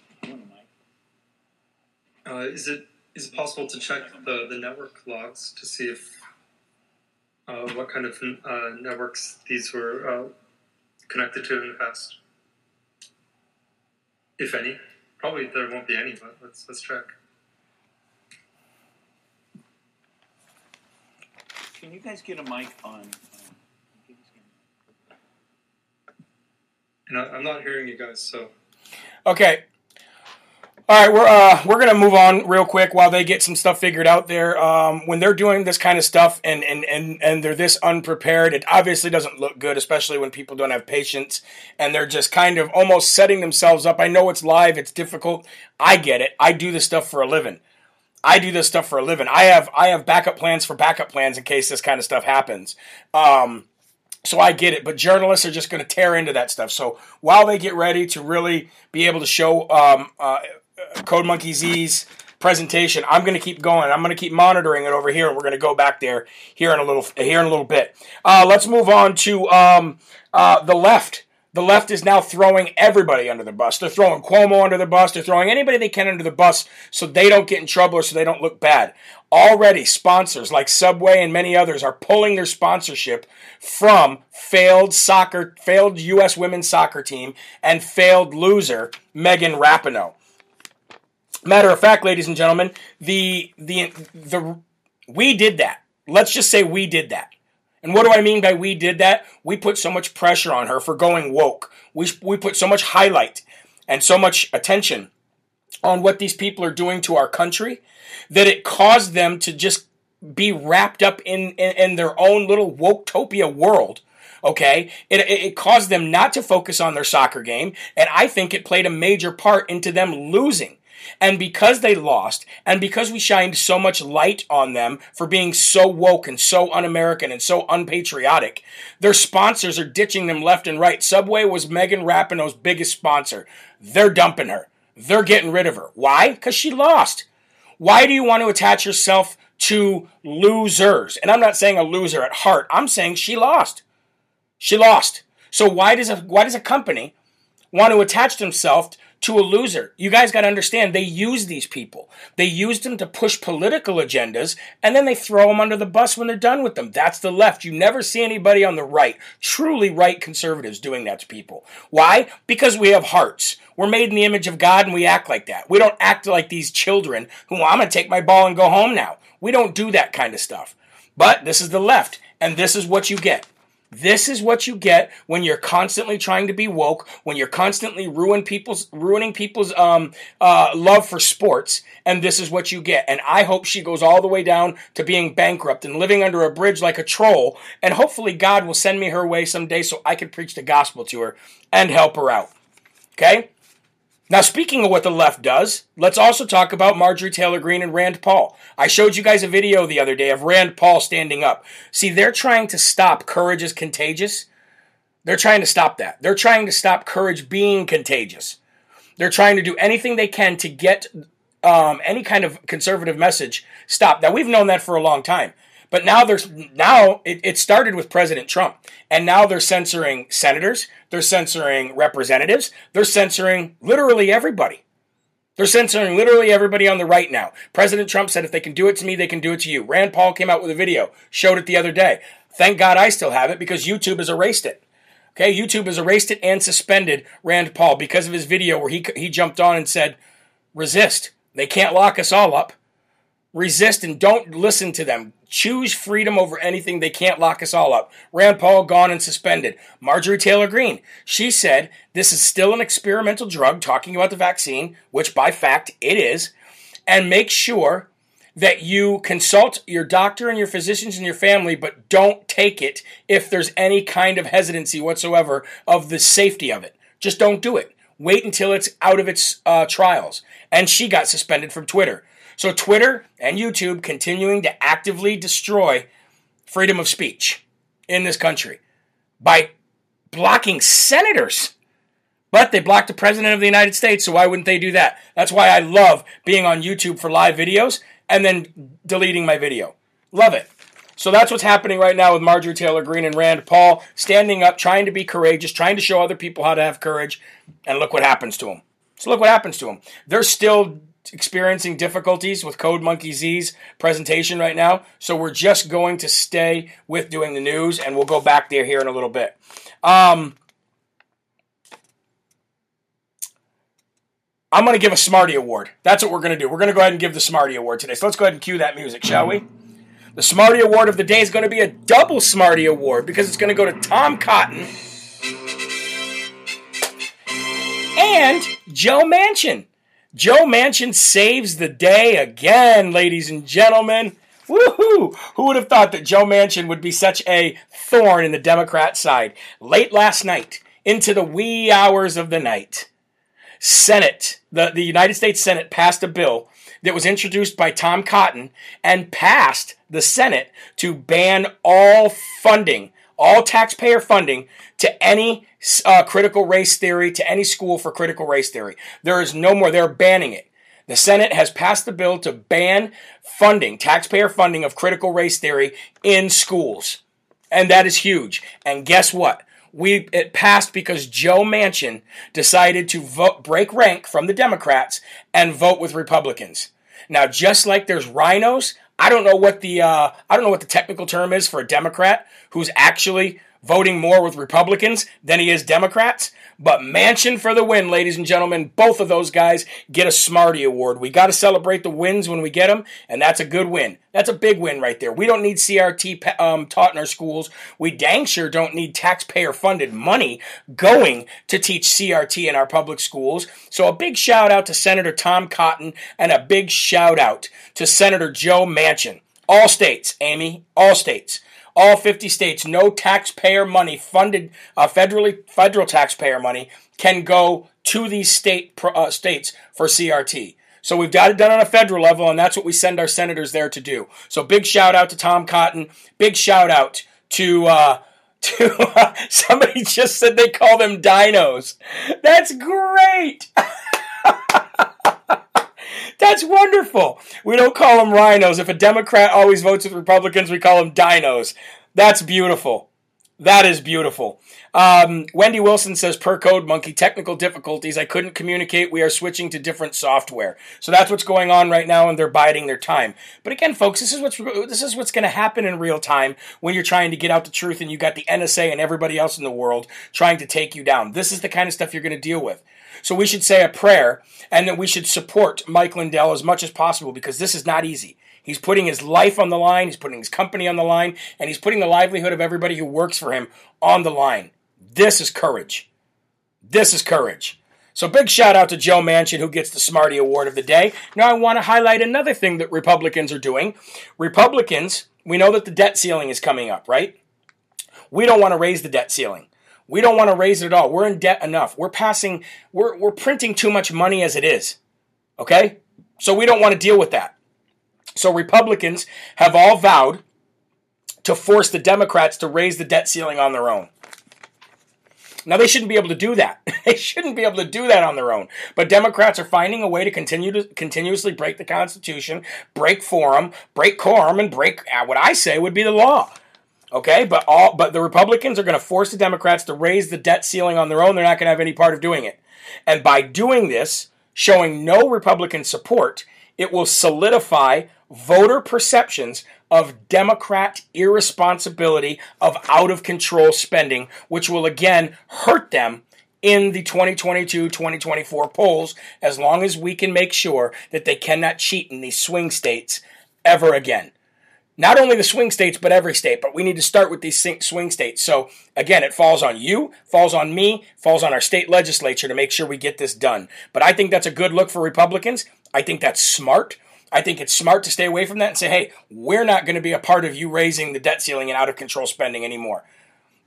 Is it possible to check the network logs to see if what kind of networks these were connected to in the past? If any. Probably there won't be any, but let's check. Can you guys get a mic on? And I'm not hearing you guys, so. Okay. All right, we're gonna move on real quick while they get some stuff figured out there. When they're doing this kind of stuff and they're this unprepared, it obviously doesn't look good, especially when people don't have patience and they're just kind of almost setting themselves up. I know it's live, it's difficult. I get it. I do this stuff for a living. I have backup plans for backup plans in case this kind of stuff happens. So I get it. But journalists are just going to tear into that stuff. So while they get ready to really be able to show CodeMonkeyZ's presentation, I'm going to keep going. I'm going to keep monitoring it over here, and we're going to go back there here in a little bit. Let's move on to the left. The left is now throwing everybody under the bus. They're throwing Cuomo under the bus. They're throwing anybody they can under the bus so they don't get in trouble or so they don't look bad. Already, sponsors like Subway and many others are pulling their sponsorship from failed U.S. women's soccer team and failed loser Megan Rapinoe. Matter of fact, ladies and gentlemen, we did that. Let's just say we did that. And what do I mean by we did that? We put so much pressure on her for going woke. We put so much highlight and so much attention on what these people are doing to our country that it caused them to just be wrapped up in their own little woke-topia world. Okay, it caused them not to focus on their soccer game, and I think it played a major part into them losing. And because they lost, and because we shined so much light on them for being so woke and so un-American and so unpatriotic, their sponsors are ditching them left and right. Subway was Megan Rapinoe's biggest sponsor. They're dumping her. They're getting rid of her. Why? Because she lost. Why do you want to attach yourself to losers? And I'm not saying a loser at heart. I'm saying she lost. She lost. So why does a company want to attach themselves to a loser? You guys got to understand, they use these people. They use them to push political agendas, and then they throw them under the bus when they're done with them. That's the left. You never see anybody on the right, truly right conservatives, doing that to people. Why? Because we have hearts. We're made in the image of God, and we act like that. We don't act like these children who, I'm going to take my ball and go home now. We don't do that kind of stuff. But this is the left, and this is what you get. This is what you get when you're constantly trying to be woke, when you're constantly ruining people's love for sports, and this is what you get. And I hope she goes all the way down to being bankrupt and living under a bridge like a troll, and hopefully God will send me her way someday so I can preach the gospel to her and help her out. Okay? Now, speaking of what the left does, let's also talk about Marjorie Taylor Greene and Rand Paul. I showed you guys a video the other day of Rand Paul standing up. See, they're trying to stop courage is contagious. They're trying to stop that. They're trying to stop courage being contagious. They're trying to do anything they can to get any kind of conservative message stopped. Now, we've known that for a long time. But now it started with President Trump, and now they're censoring senators, they're censoring representatives, they're censoring literally everybody. They're censoring literally everybody on the right now. President Trump said, if they can do it to me, they can do it to you. Rand Paul came out with a video, showed it the other day. Thank God I still have it because YouTube has erased it. Okay, YouTube has erased it and suspended Rand Paul because of his video where he jumped on and said, resist. They can't lock us all up. Resist and don't listen to them. Choose freedom over anything. They can't lock us all up. Rand Paul gone and suspended. Marjorie Taylor Greene, she said this is still an experimental drug, talking about the vaccine, which by fact it is, and make sure that you consult your doctor and your physicians and your family, but don't take it if there's any kind of hesitancy whatsoever of the safety of it. Just don't do it. Wait until it's out of its trials. And she got suspended from Twitter. So Twitter and YouTube continuing to actively destroy freedom of speech in this country by blocking senators. But they blocked the president of the United States, so why wouldn't they do that? That's why I love being on YouTube for live videos and then deleting my video. Love it. So that's what's happening right now with Marjorie Taylor Greene and Rand Paul, standing up, trying to be courageous, trying to show other people how to have courage, and look what happens to them. So look what happens to them. They're still experiencing difficulties with CodeMonkeyZ's presentation right now, so we're just going to stay with doing the news, and we'll go back there here in a little bit. I'm going to give a Smarty Award. That's what we're going to do. We're going to go ahead and give the Smarty Award today. So let's go ahead and cue that music, shall we? The Smarty Award of the day is going to be a double Smarty Award because it's going to go to Tom Cotton and Joe Manchin. Joe Manchin saves the day again, ladies and gentlemen. Woohoo! Who would have thought that Joe Manchin would be such a thorn in the Democrat side? Late last night, into the wee hours of the night, Senate, the United States Senate passed a bill that was introduced by Tom Cotton and passed the Senate to ban all funding, all taxpayer funding to any critical race theory, to any school for critical race theory. There is no more. They're banning it. The Senate has passed the bill to ban funding, taxpayer funding of critical race theory in schools. And that is huge. And guess what? It passed because Joe Manchin decided to vote, break rank from the Democrats and vote with Republicans. Now, just like there's rhinos, I don't know what the technical term is for a Democrat who's actually voting more with Republicans than he is Democrats. But Manchin for the win, ladies and gentlemen. Both of those guys get a Smarty Award. We got to celebrate the wins when we get them, and that's a good win. That's a big win right there. We don't need CRT taught in our schools. We dang sure don't need taxpayer-funded money going to teach CRT in our public schools. So a big shout-out to Senator Tom Cotton and a big shout-out to Senator Joe Manchin. All states, Amy, all states. All 50 states, no taxpayer money funded, federal taxpayer money can go to these states for CRT. So we've got it done on a federal level, and that's what we send our senators there to do. So big shout out to Tom Cotton. Big shout out to somebody just said they call them dinos. That's great. That's wonderful. We don't call them rhinos. If a Democrat always votes with Republicans, we call them dinos. That's beautiful. That is beautiful. Wendy Wilson says, per Code Monkey, technical difficulties. I couldn't communicate. We are switching to different software. So that's what's going on right now, and they're biding their time. But again, folks, this is what's going to happen in real time when you're trying to get out the truth and you got the NSA and everybody else in the world trying to take you down. This is the kind of stuff you're going to deal with. So we should say a prayer, and that we should support Mike Lindell as much as possible because this is not easy. He's putting his life on the line, he's putting his company on the line, and he's putting the livelihood of everybody who works for him on the line. This is courage. This is courage. So big shout out to Joe Manchin, who gets the Smarty Award of the day. Now I want to highlight another thing that Republicans are doing. Republicans, we know that the debt ceiling is coming up, right? We don't want to raise the debt ceiling. We don't want to raise it at all. We're in debt enough. We're printing too much money as it is. Okay? So we don't want to deal with that. So Republicans have all vowed to force the Democrats to raise the debt ceiling on their own. Now, they shouldn't be able to do that. They shouldn't be able to do that on their own. But Democrats are finding a way to continuously break the Constitution, break forum, break quorum, and break what I say would be the law. Okay, but the Republicans are going to force the Democrats to raise the debt ceiling on their own. They're not going to have any part of doing it. And by doing this, showing no Republican support, it will solidify voter perceptions of Democrat irresponsibility, of out-of-control spending, which will again hurt them in the 2022-2024 polls, as long as we can make sure that they cannot cheat in these swing states ever again. Not only the swing states, but every state. But we need to start with these swing states. So, again, it falls on you, falls on me, falls on our state legislature to make sure we get this done. But I think that's a good look for Republicans. I think that's smart. I think it's smart to stay away from that and say, hey, we're not going to be a part of you raising the debt ceiling and out-of-control spending anymore.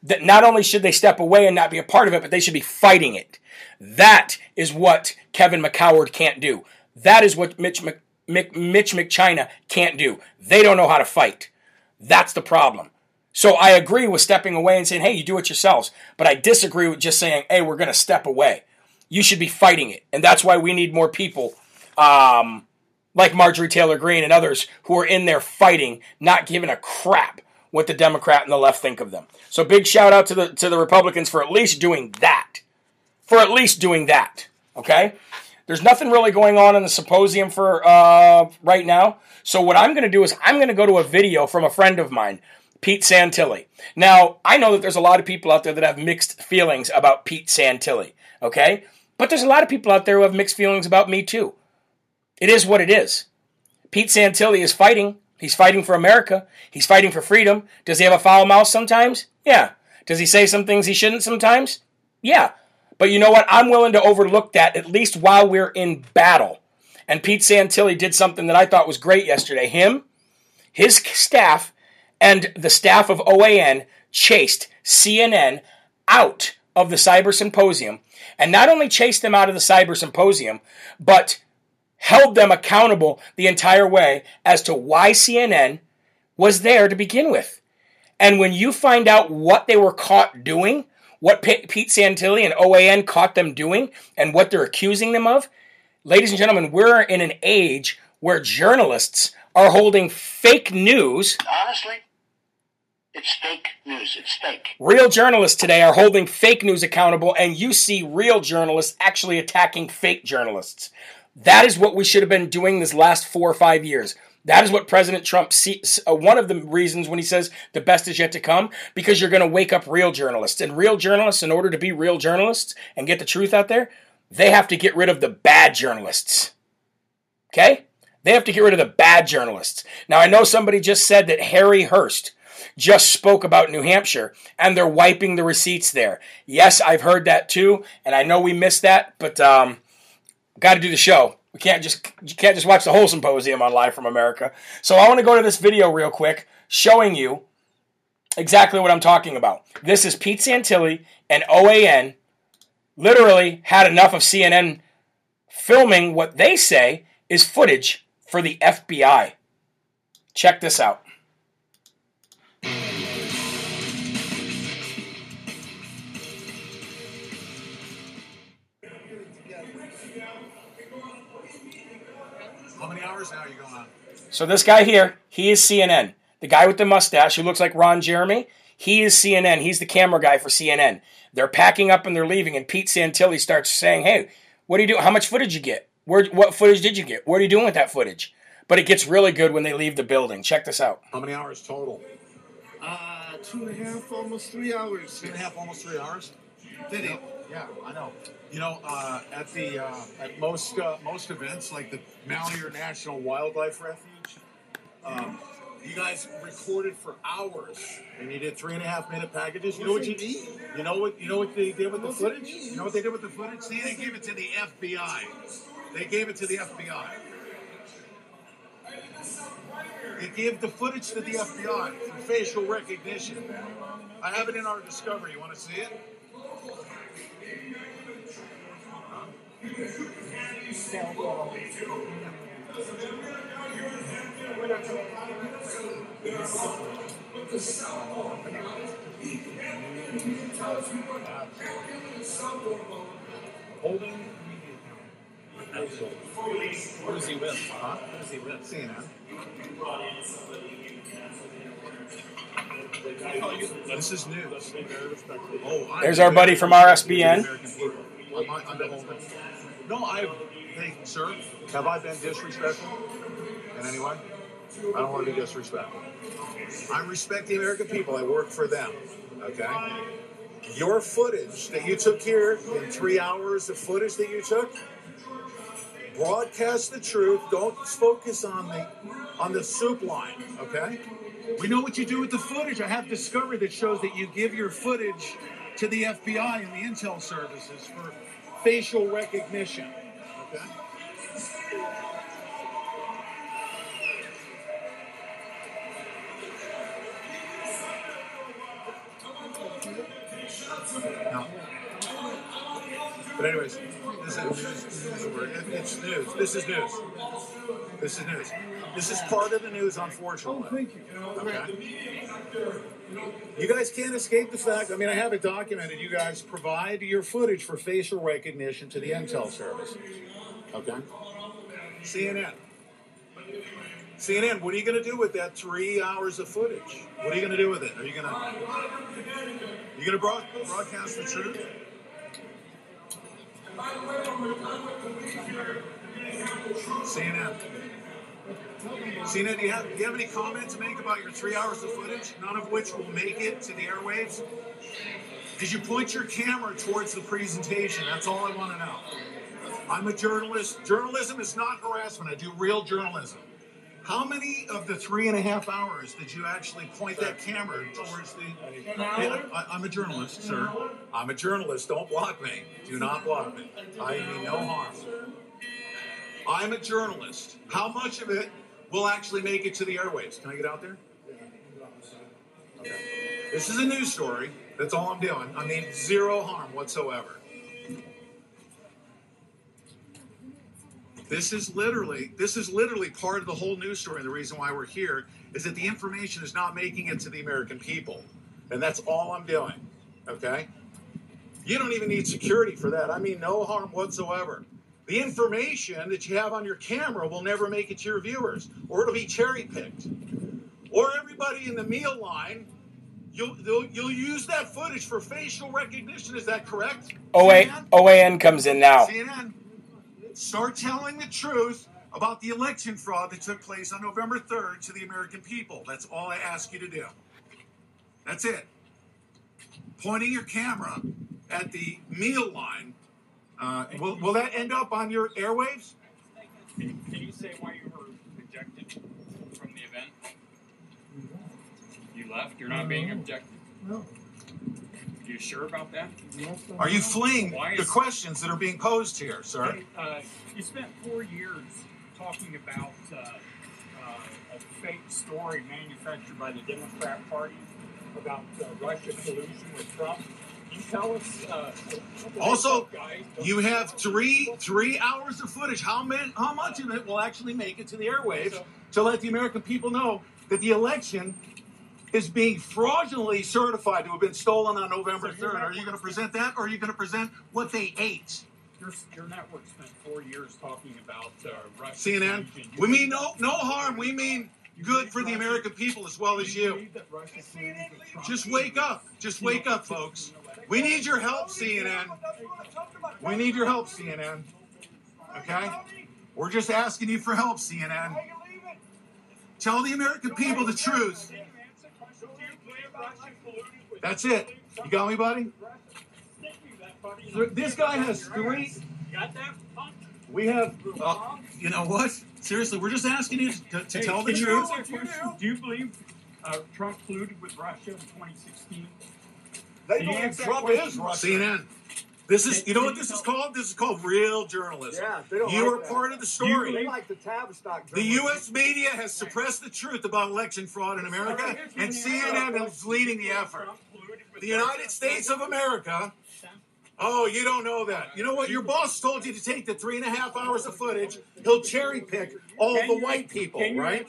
That not only should they step away and not be a part of it, but they should be fighting it. That is what Kevin McCoward can't do. That is what Mitch McChina can't do. They don't know how to fight. That's the problem. So I agree with stepping away and saying, hey, you do it yourselves. But I disagree with just saying, hey, we're going to step away. You should be fighting it. And that's why we need more people like Marjorie Taylor Greene and others who are in there fighting, not giving a crap what the Democrat and the left think of them. So big shout out to the Republicans for at least doing that. For at least doing that. Okay? There's nothing really going on in the symposium for right now. So what I'm going to do is I'm going to go to a video from a friend of mine, Pete Santilli. Now, I know that there's a lot of people out there that have mixed feelings about Pete Santilli, okay? But there's a lot of people out there who have mixed feelings about me too. It is what it is. Pete Santilli is fighting. He's fighting for America. He's fighting for freedom. Does he have a foul mouth sometimes? Yeah. Does he say some things he shouldn't sometimes? Yeah. But you know what? I'm willing to overlook that, at least while we're in battle. And Pete Santilli did something that I thought was great yesterday. Him, his staff, and the staff of OAN chased CNN out of the cyber symposium. And not only chased them out of the cyber symposium, but held them accountable the entire way as to why CNN was there to begin with. And when you find out what they were caught doing, what Pete Santilli and OAN caught them doing and what they're accusing them of. Ladies and gentlemen, we're in an age where journalists are holding fake news. Honestly, it's fake news. It's fake. Real journalists today are holding fake news accountable, and you see real journalists actually attacking fake journalists. That is what we should have been doing this last 4 or 5 years. That is what President Trump sees, one of the reasons when he says the best is yet to come, because you're going to wake up real journalists. And real journalists, in order to be real journalists and get the truth out there, they have to get rid of the bad journalists. Okay? They have to get rid of the bad journalists. Now, I know somebody just said that Harry Hurst just spoke about New Hampshire, and they're wiping the receipts there. Yes, I've heard that too, and I know we missed that, but got to do the show. We can't just watch the whole symposium on Live from America. So I want to go to this video real quick, showing you exactly what I'm talking about. This is Pete Santilli and OAN literally had enough of CNN filming what they say is footage for the FBI. Check this out. Now you're going on. So this guy here, he is CNN. The guy with the mustache who looks like Ron Jeremy, he is CNN. He's the camera guy for CNN. They're packing up and they're leaving, and Pete Santilli starts saying, hey, what do you do? How much footage did you get? What footage did you get? What are you doing with that footage? But it gets really good when they leave the building. Check this out. How many hours total? 2.5, almost 3 hours. 2.5, almost 3 hours? Did it? Yeah, I know. You know, at most events, like the Malheur National Wildlife Refuge, you guys recorded for hours, and you did 3.5 minute packages. You know what you need? You know what they did with the footage? You know what they did with the footage? See, they gave it to the FBI. They gave the footage to the FBI for facial recognition. I have it in our Discovery. You want to see it? Holding. What is he with? Huh? What is he with? CNN. This is new. There's our buddy from RSBN. No, I Thank you, sir. Have I been disrespectful in any way? I don't want to be disrespectful. I respect the American people. I work for them, okay? Your footage that you took here in 3 hours, the footage that you took, broadcast the truth. Don't focus on the soup line, okay? We know what you do with the footage. I have discovery that shows that you give your footage to the FBI and the intel services for facial recognition, okay? No. But anyways, it's news. This is news. This is news. This is part of the news, unfortunately. Okay. You guys can't escape the fact, I mean, I have it documented. You guys provide your footage for facial recognition to the intel service. Okay? CNN. CNN, what are you going to do with that 3 hours of footage? What are you going to do with it? Are you going to... You're going to broadcast the truth? CNN. CNN, do you have any comments to make about your 3 hours of footage, none of which will make it to the airwaves? Did you point your camera towards the presentation? That's all I want to know. I'm a journalist. Journalism is not harassment. I do real journalism. How many of the 3.5 hours did you actually point that camera towards the... Hey, I'm a journalist, sir. I'm a journalist. Don't block me. Do not block me. I mean no harm. I'm a journalist. How much of it will actually make it to the airwaves? Can I get out there? Okay. This is a news story. That's all I'm doing. I mean, zero harm whatsoever. This is literally part of the whole news story, and the reason why we're here is that the information is not making it to the American people, and that's all I'm doing, okay? You don't even need security for that. I mean, no harm whatsoever. The information that you have on your camera will never make it to your viewers, or it'll be cherry-picked. Or everybody in the meal line, you'll use that footage for facial recognition. Is that correct? OAN comes in now. CNN. Start telling the truth about the election fraud that took place on November 3rd to the American people. That's all I ask you to do. That's it. Pointing your camera at the meal line, will that end up on your airwaves? Can you say why you were ejected from the event? You left? You're not being ejected? No. Are you sure about that? Are you fleeing the questions that are being posed here, sir? Hey, you spent 4 years talking about a fake story manufactured by the Democrat Party about Russia collusion with Trump. Can you tell us? Also, you have three hours of footage. How much of it will actually make it to the airwaves to let the American people know that the election is being fraudulently certified to have been stolen on November 3rd. Are you going to present that, or are you going to present what they ate? Your network spent 4 years talking about Russia. CNN. We mean no harm. We mean good for the American people as well as you. Just wake up. Just wake up, folks. We need your help, CNN. We need your help, CNN. Okay? We're just asking you for help, CNN. Tell the American people the truth. That's it. You got me, buddy? This guy has three. We have, you know what? Seriously, we're just asking you to tell the truth. Do you believe Trump colluded with Russia in 2016? They believe Trump is Russia. CNN. You know what this is called? This is called real journalism. Yeah, you are part of the story. They like the Tavistock. The U.S. media has suppressed the truth about election fraud in America, and CNN is leading the effort. The United States of America. Oh, you don't know that. You know what? Your boss told you to take the 3.5 hours of footage. He'll cherry pick all the white people, right?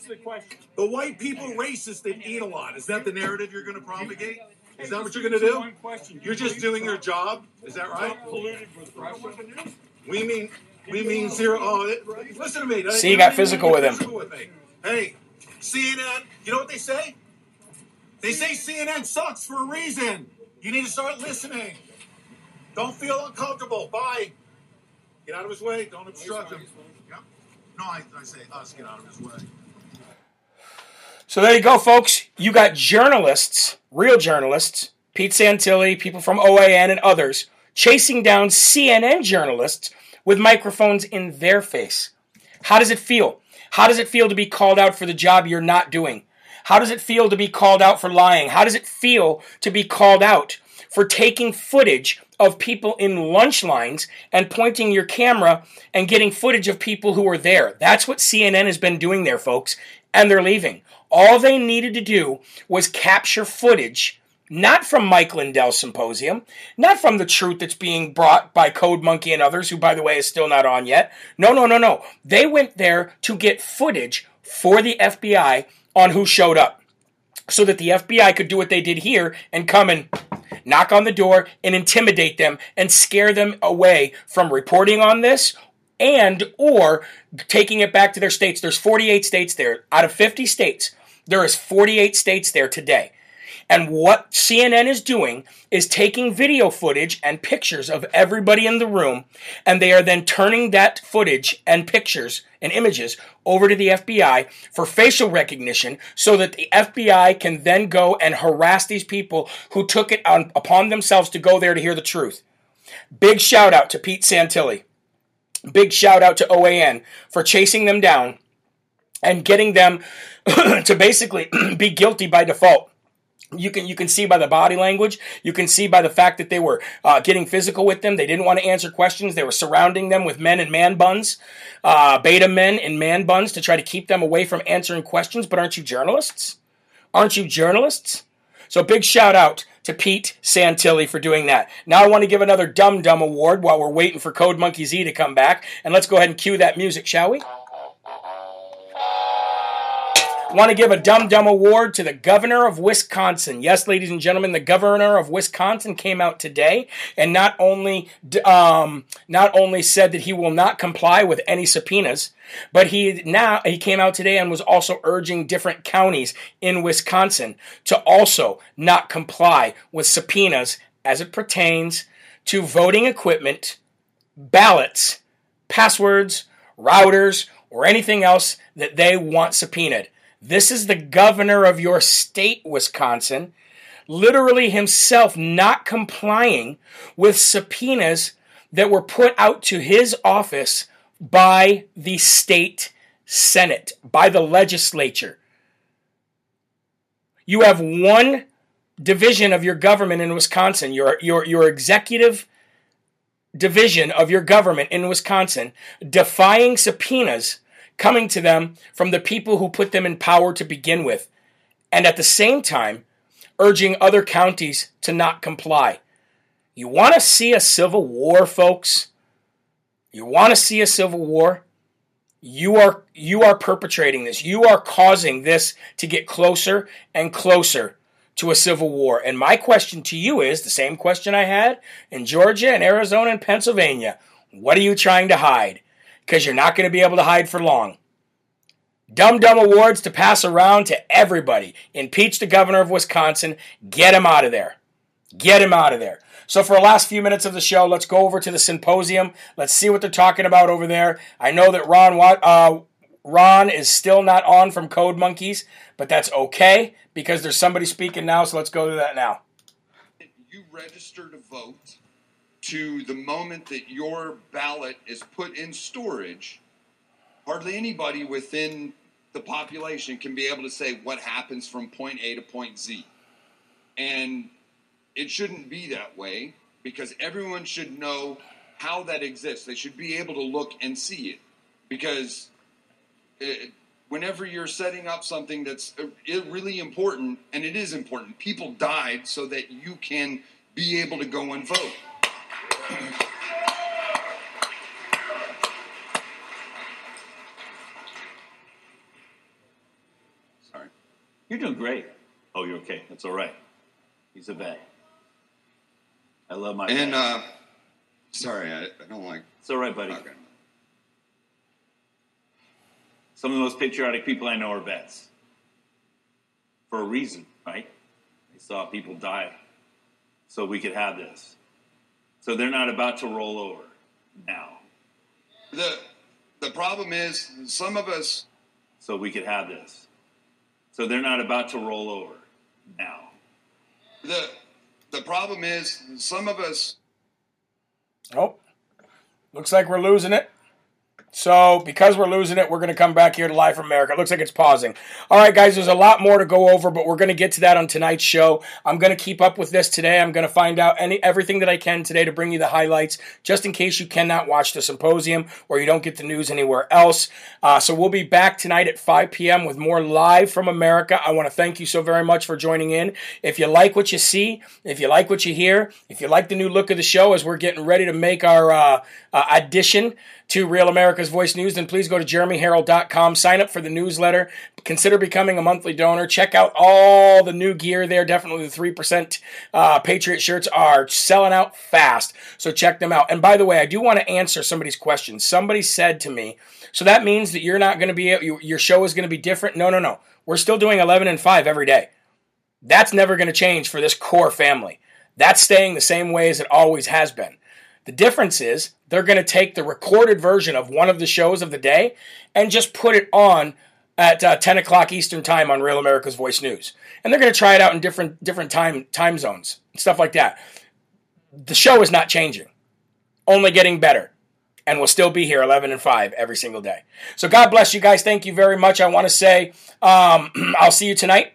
The white people racists that eat a lot. Is that the narrative you're going to propagate? Is that what you're going to do? You're just doing your job. Is that right? We mean zero. Oh, listen to me. See, you got physical with him. Hey, CNN, you know what they say? They say CNN sucks for a reason. You need to start listening. Don't feel uncomfortable. Bye. Get out of his way. Don't obstruct him. Yep. No, I say us get out of his way. So there you go, folks. You got journalists, real journalists, Pete Santilli, people from OAN and others, chasing down CNN journalists with microphones in their face. How does it feel? How does it feel to be called out for the job you're not doing? How does it feel to be called out for lying? How does it feel to be called out for taking footage of people in lunch lines and pointing your camera and getting footage of people who are there? That's what CNN has been doing there, folks, and they're leaving. All they needed to do was capture footage, not from Mike Lindell's symposium, not from the truth that's being brought by Code Monkey and others, who, by the way, is still not on yet. No. They went there to get footage for the FBI on who showed up, so that the FBI could do what they did here and come and knock on the door and intimidate them and scare them away from reporting on this and or taking it back to their states. There's 48 states there. Out of 50 states, there is 48 states there today. And what CNN is doing is taking video footage and pictures of everybody in the room, and they are then turning that footage and pictures and images over to the FBI for facial recognition, so that the FBI can then go and harass these people who took it upon themselves to go there to hear the truth. Big shout out to Pete Santilli. Big shout out to OAN for chasing them down and getting them to basically be guilty by default. You can see by the body language. You can see by the fact that they were getting physical with them. They didn't want to answer questions. They were surrounding them with men in man buns, beta men in man buns, to try to keep them away from answering questions. But aren't you journalists? Aren't you journalists? So big shout out to Pete Santilli for doing that. Now I want to give another Dumb Dumb award while we're waiting for CodeMonkeyZ to come back. And let's go ahead and cue that music, shall we? Want to give a Dumb Dumb award to the governor of Wisconsin. Yes, ladies and gentlemen, the governor of Wisconsin came out today and not only said that he will not comply with any subpoenas, but he came out today and was also urging different counties in Wisconsin to also not comply with subpoenas as it pertains to voting equipment, ballots, passwords, routers, or anything else that they want subpoenaed. This is the governor of your state, Wisconsin, literally himself not complying with subpoenas that were put out to his office by the state Senate, by the legislature. You have one division of your government in Wisconsin, your executive division of your government in Wisconsin, defying subpoenas coming to them from the people who put them in power to begin with, and at the same time urging other counties to not comply. You want to see a civil war, folks? You want to see a civil war? You are perpetrating this. You are causing this to get closer and closer to a civil war. And my question to you is the same question I had in Georgia and Arizona and Pennsylvania. What are you trying to hide? Because you're not going to be able to hide for long. Dumb Dumb awards to pass around to everybody. Impeach the governor of Wisconsin. Get him out of there. Get him out of there. So for the last few minutes of the show, let's go over to the symposium. Let's see what they're talking about over there. I know that Ron is still not on from Code Monkeys, but that's okay because there's somebody speaking now, so let's go to that now. You register to vote. To the moment that your ballot is put in storage, hardly anybody within the population can be able to say what happens from point A to point Z. And it shouldn't be that way, because everyone should know how that exists. They should be able to look and see it, because whenever you're setting up something that's really important, and it is important, people died so that you can be able to go and vote. Sorry. You're doing great. Oh, you're okay. That's all right. He's a bag. I love my and, bag. Sorry, I don't like... It's all right, buddy. Okay. Some of the most patriotic people I know are vets. For a reason, right? They saw people die so we could have this. So they're not about to roll over now. The problem is some of us. So we could have this. So they're not about to roll over now. The problem is some of us. Oh, looks like we're losing it. So because we're losing it, we're going to come back here to Live from America. It looks like it's pausing. All right, guys, there's a lot more to go over, but we're going to get to that on tonight's show. I'm going to keep up with this today. I'm going to find out everything that I can today to bring you the highlights, just in case you cannot watch the symposium or you don't get the news anywhere else. So we'll be back tonight at 5 p.m. with more Live from America. I want to thank you so very much for joining in. If you like what you see, if you like what you hear, if you like the new look of the show as we're getting ready to make our audition to Real America's Voice News, then please go to JeremyHerrell.com. Sign up for the newsletter. Consider becoming a monthly donor. Check out all the new gear there. Definitely the 3% Patriot shirts are selling out fast, so check them out. And by the way, I do want to answer somebody's question. Somebody said to me, so that means that you're not going to be, your show is going to be different? No. We're still doing 11 and 5 every day. That's never going to change for this core family. That's staying the same way as it always has been. The difference is they're going to take the recorded version of one of the shows of the day and just put it on at 10 o'clock Eastern time on Real America's Voice News. And they're going to try it out in different time zones, stuff like that. The show is not changing, only getting better. And we'll still be here 11 and 5 every single day. So God bless you guys. Thank you very much. I want to say I'll see you tonight.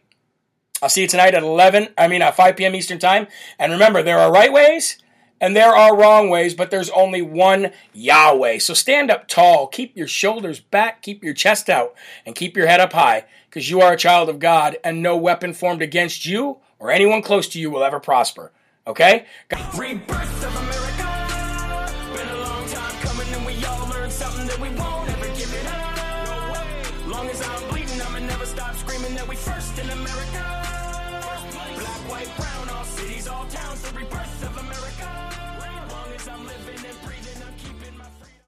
I'll see you tonight at 5 p.m. Eastern time. And remember, there are right ways and there are wrong ways, but there's only one Yahweh. So stand up tall, keep your shoulders back, keep your chest out, and keep your head up high, because you are a child of God, and no weapon formed against you or anyone close to you will ever prosper. Okay? Rebirth of America. Been a long time coming, and we all learned something that we won't ever give it up. No way. Long as I'm bleeding, I'ma never stop screaming that we first in America. Black, white, brown, all cities, all towns, the rebirth of America. I'm living.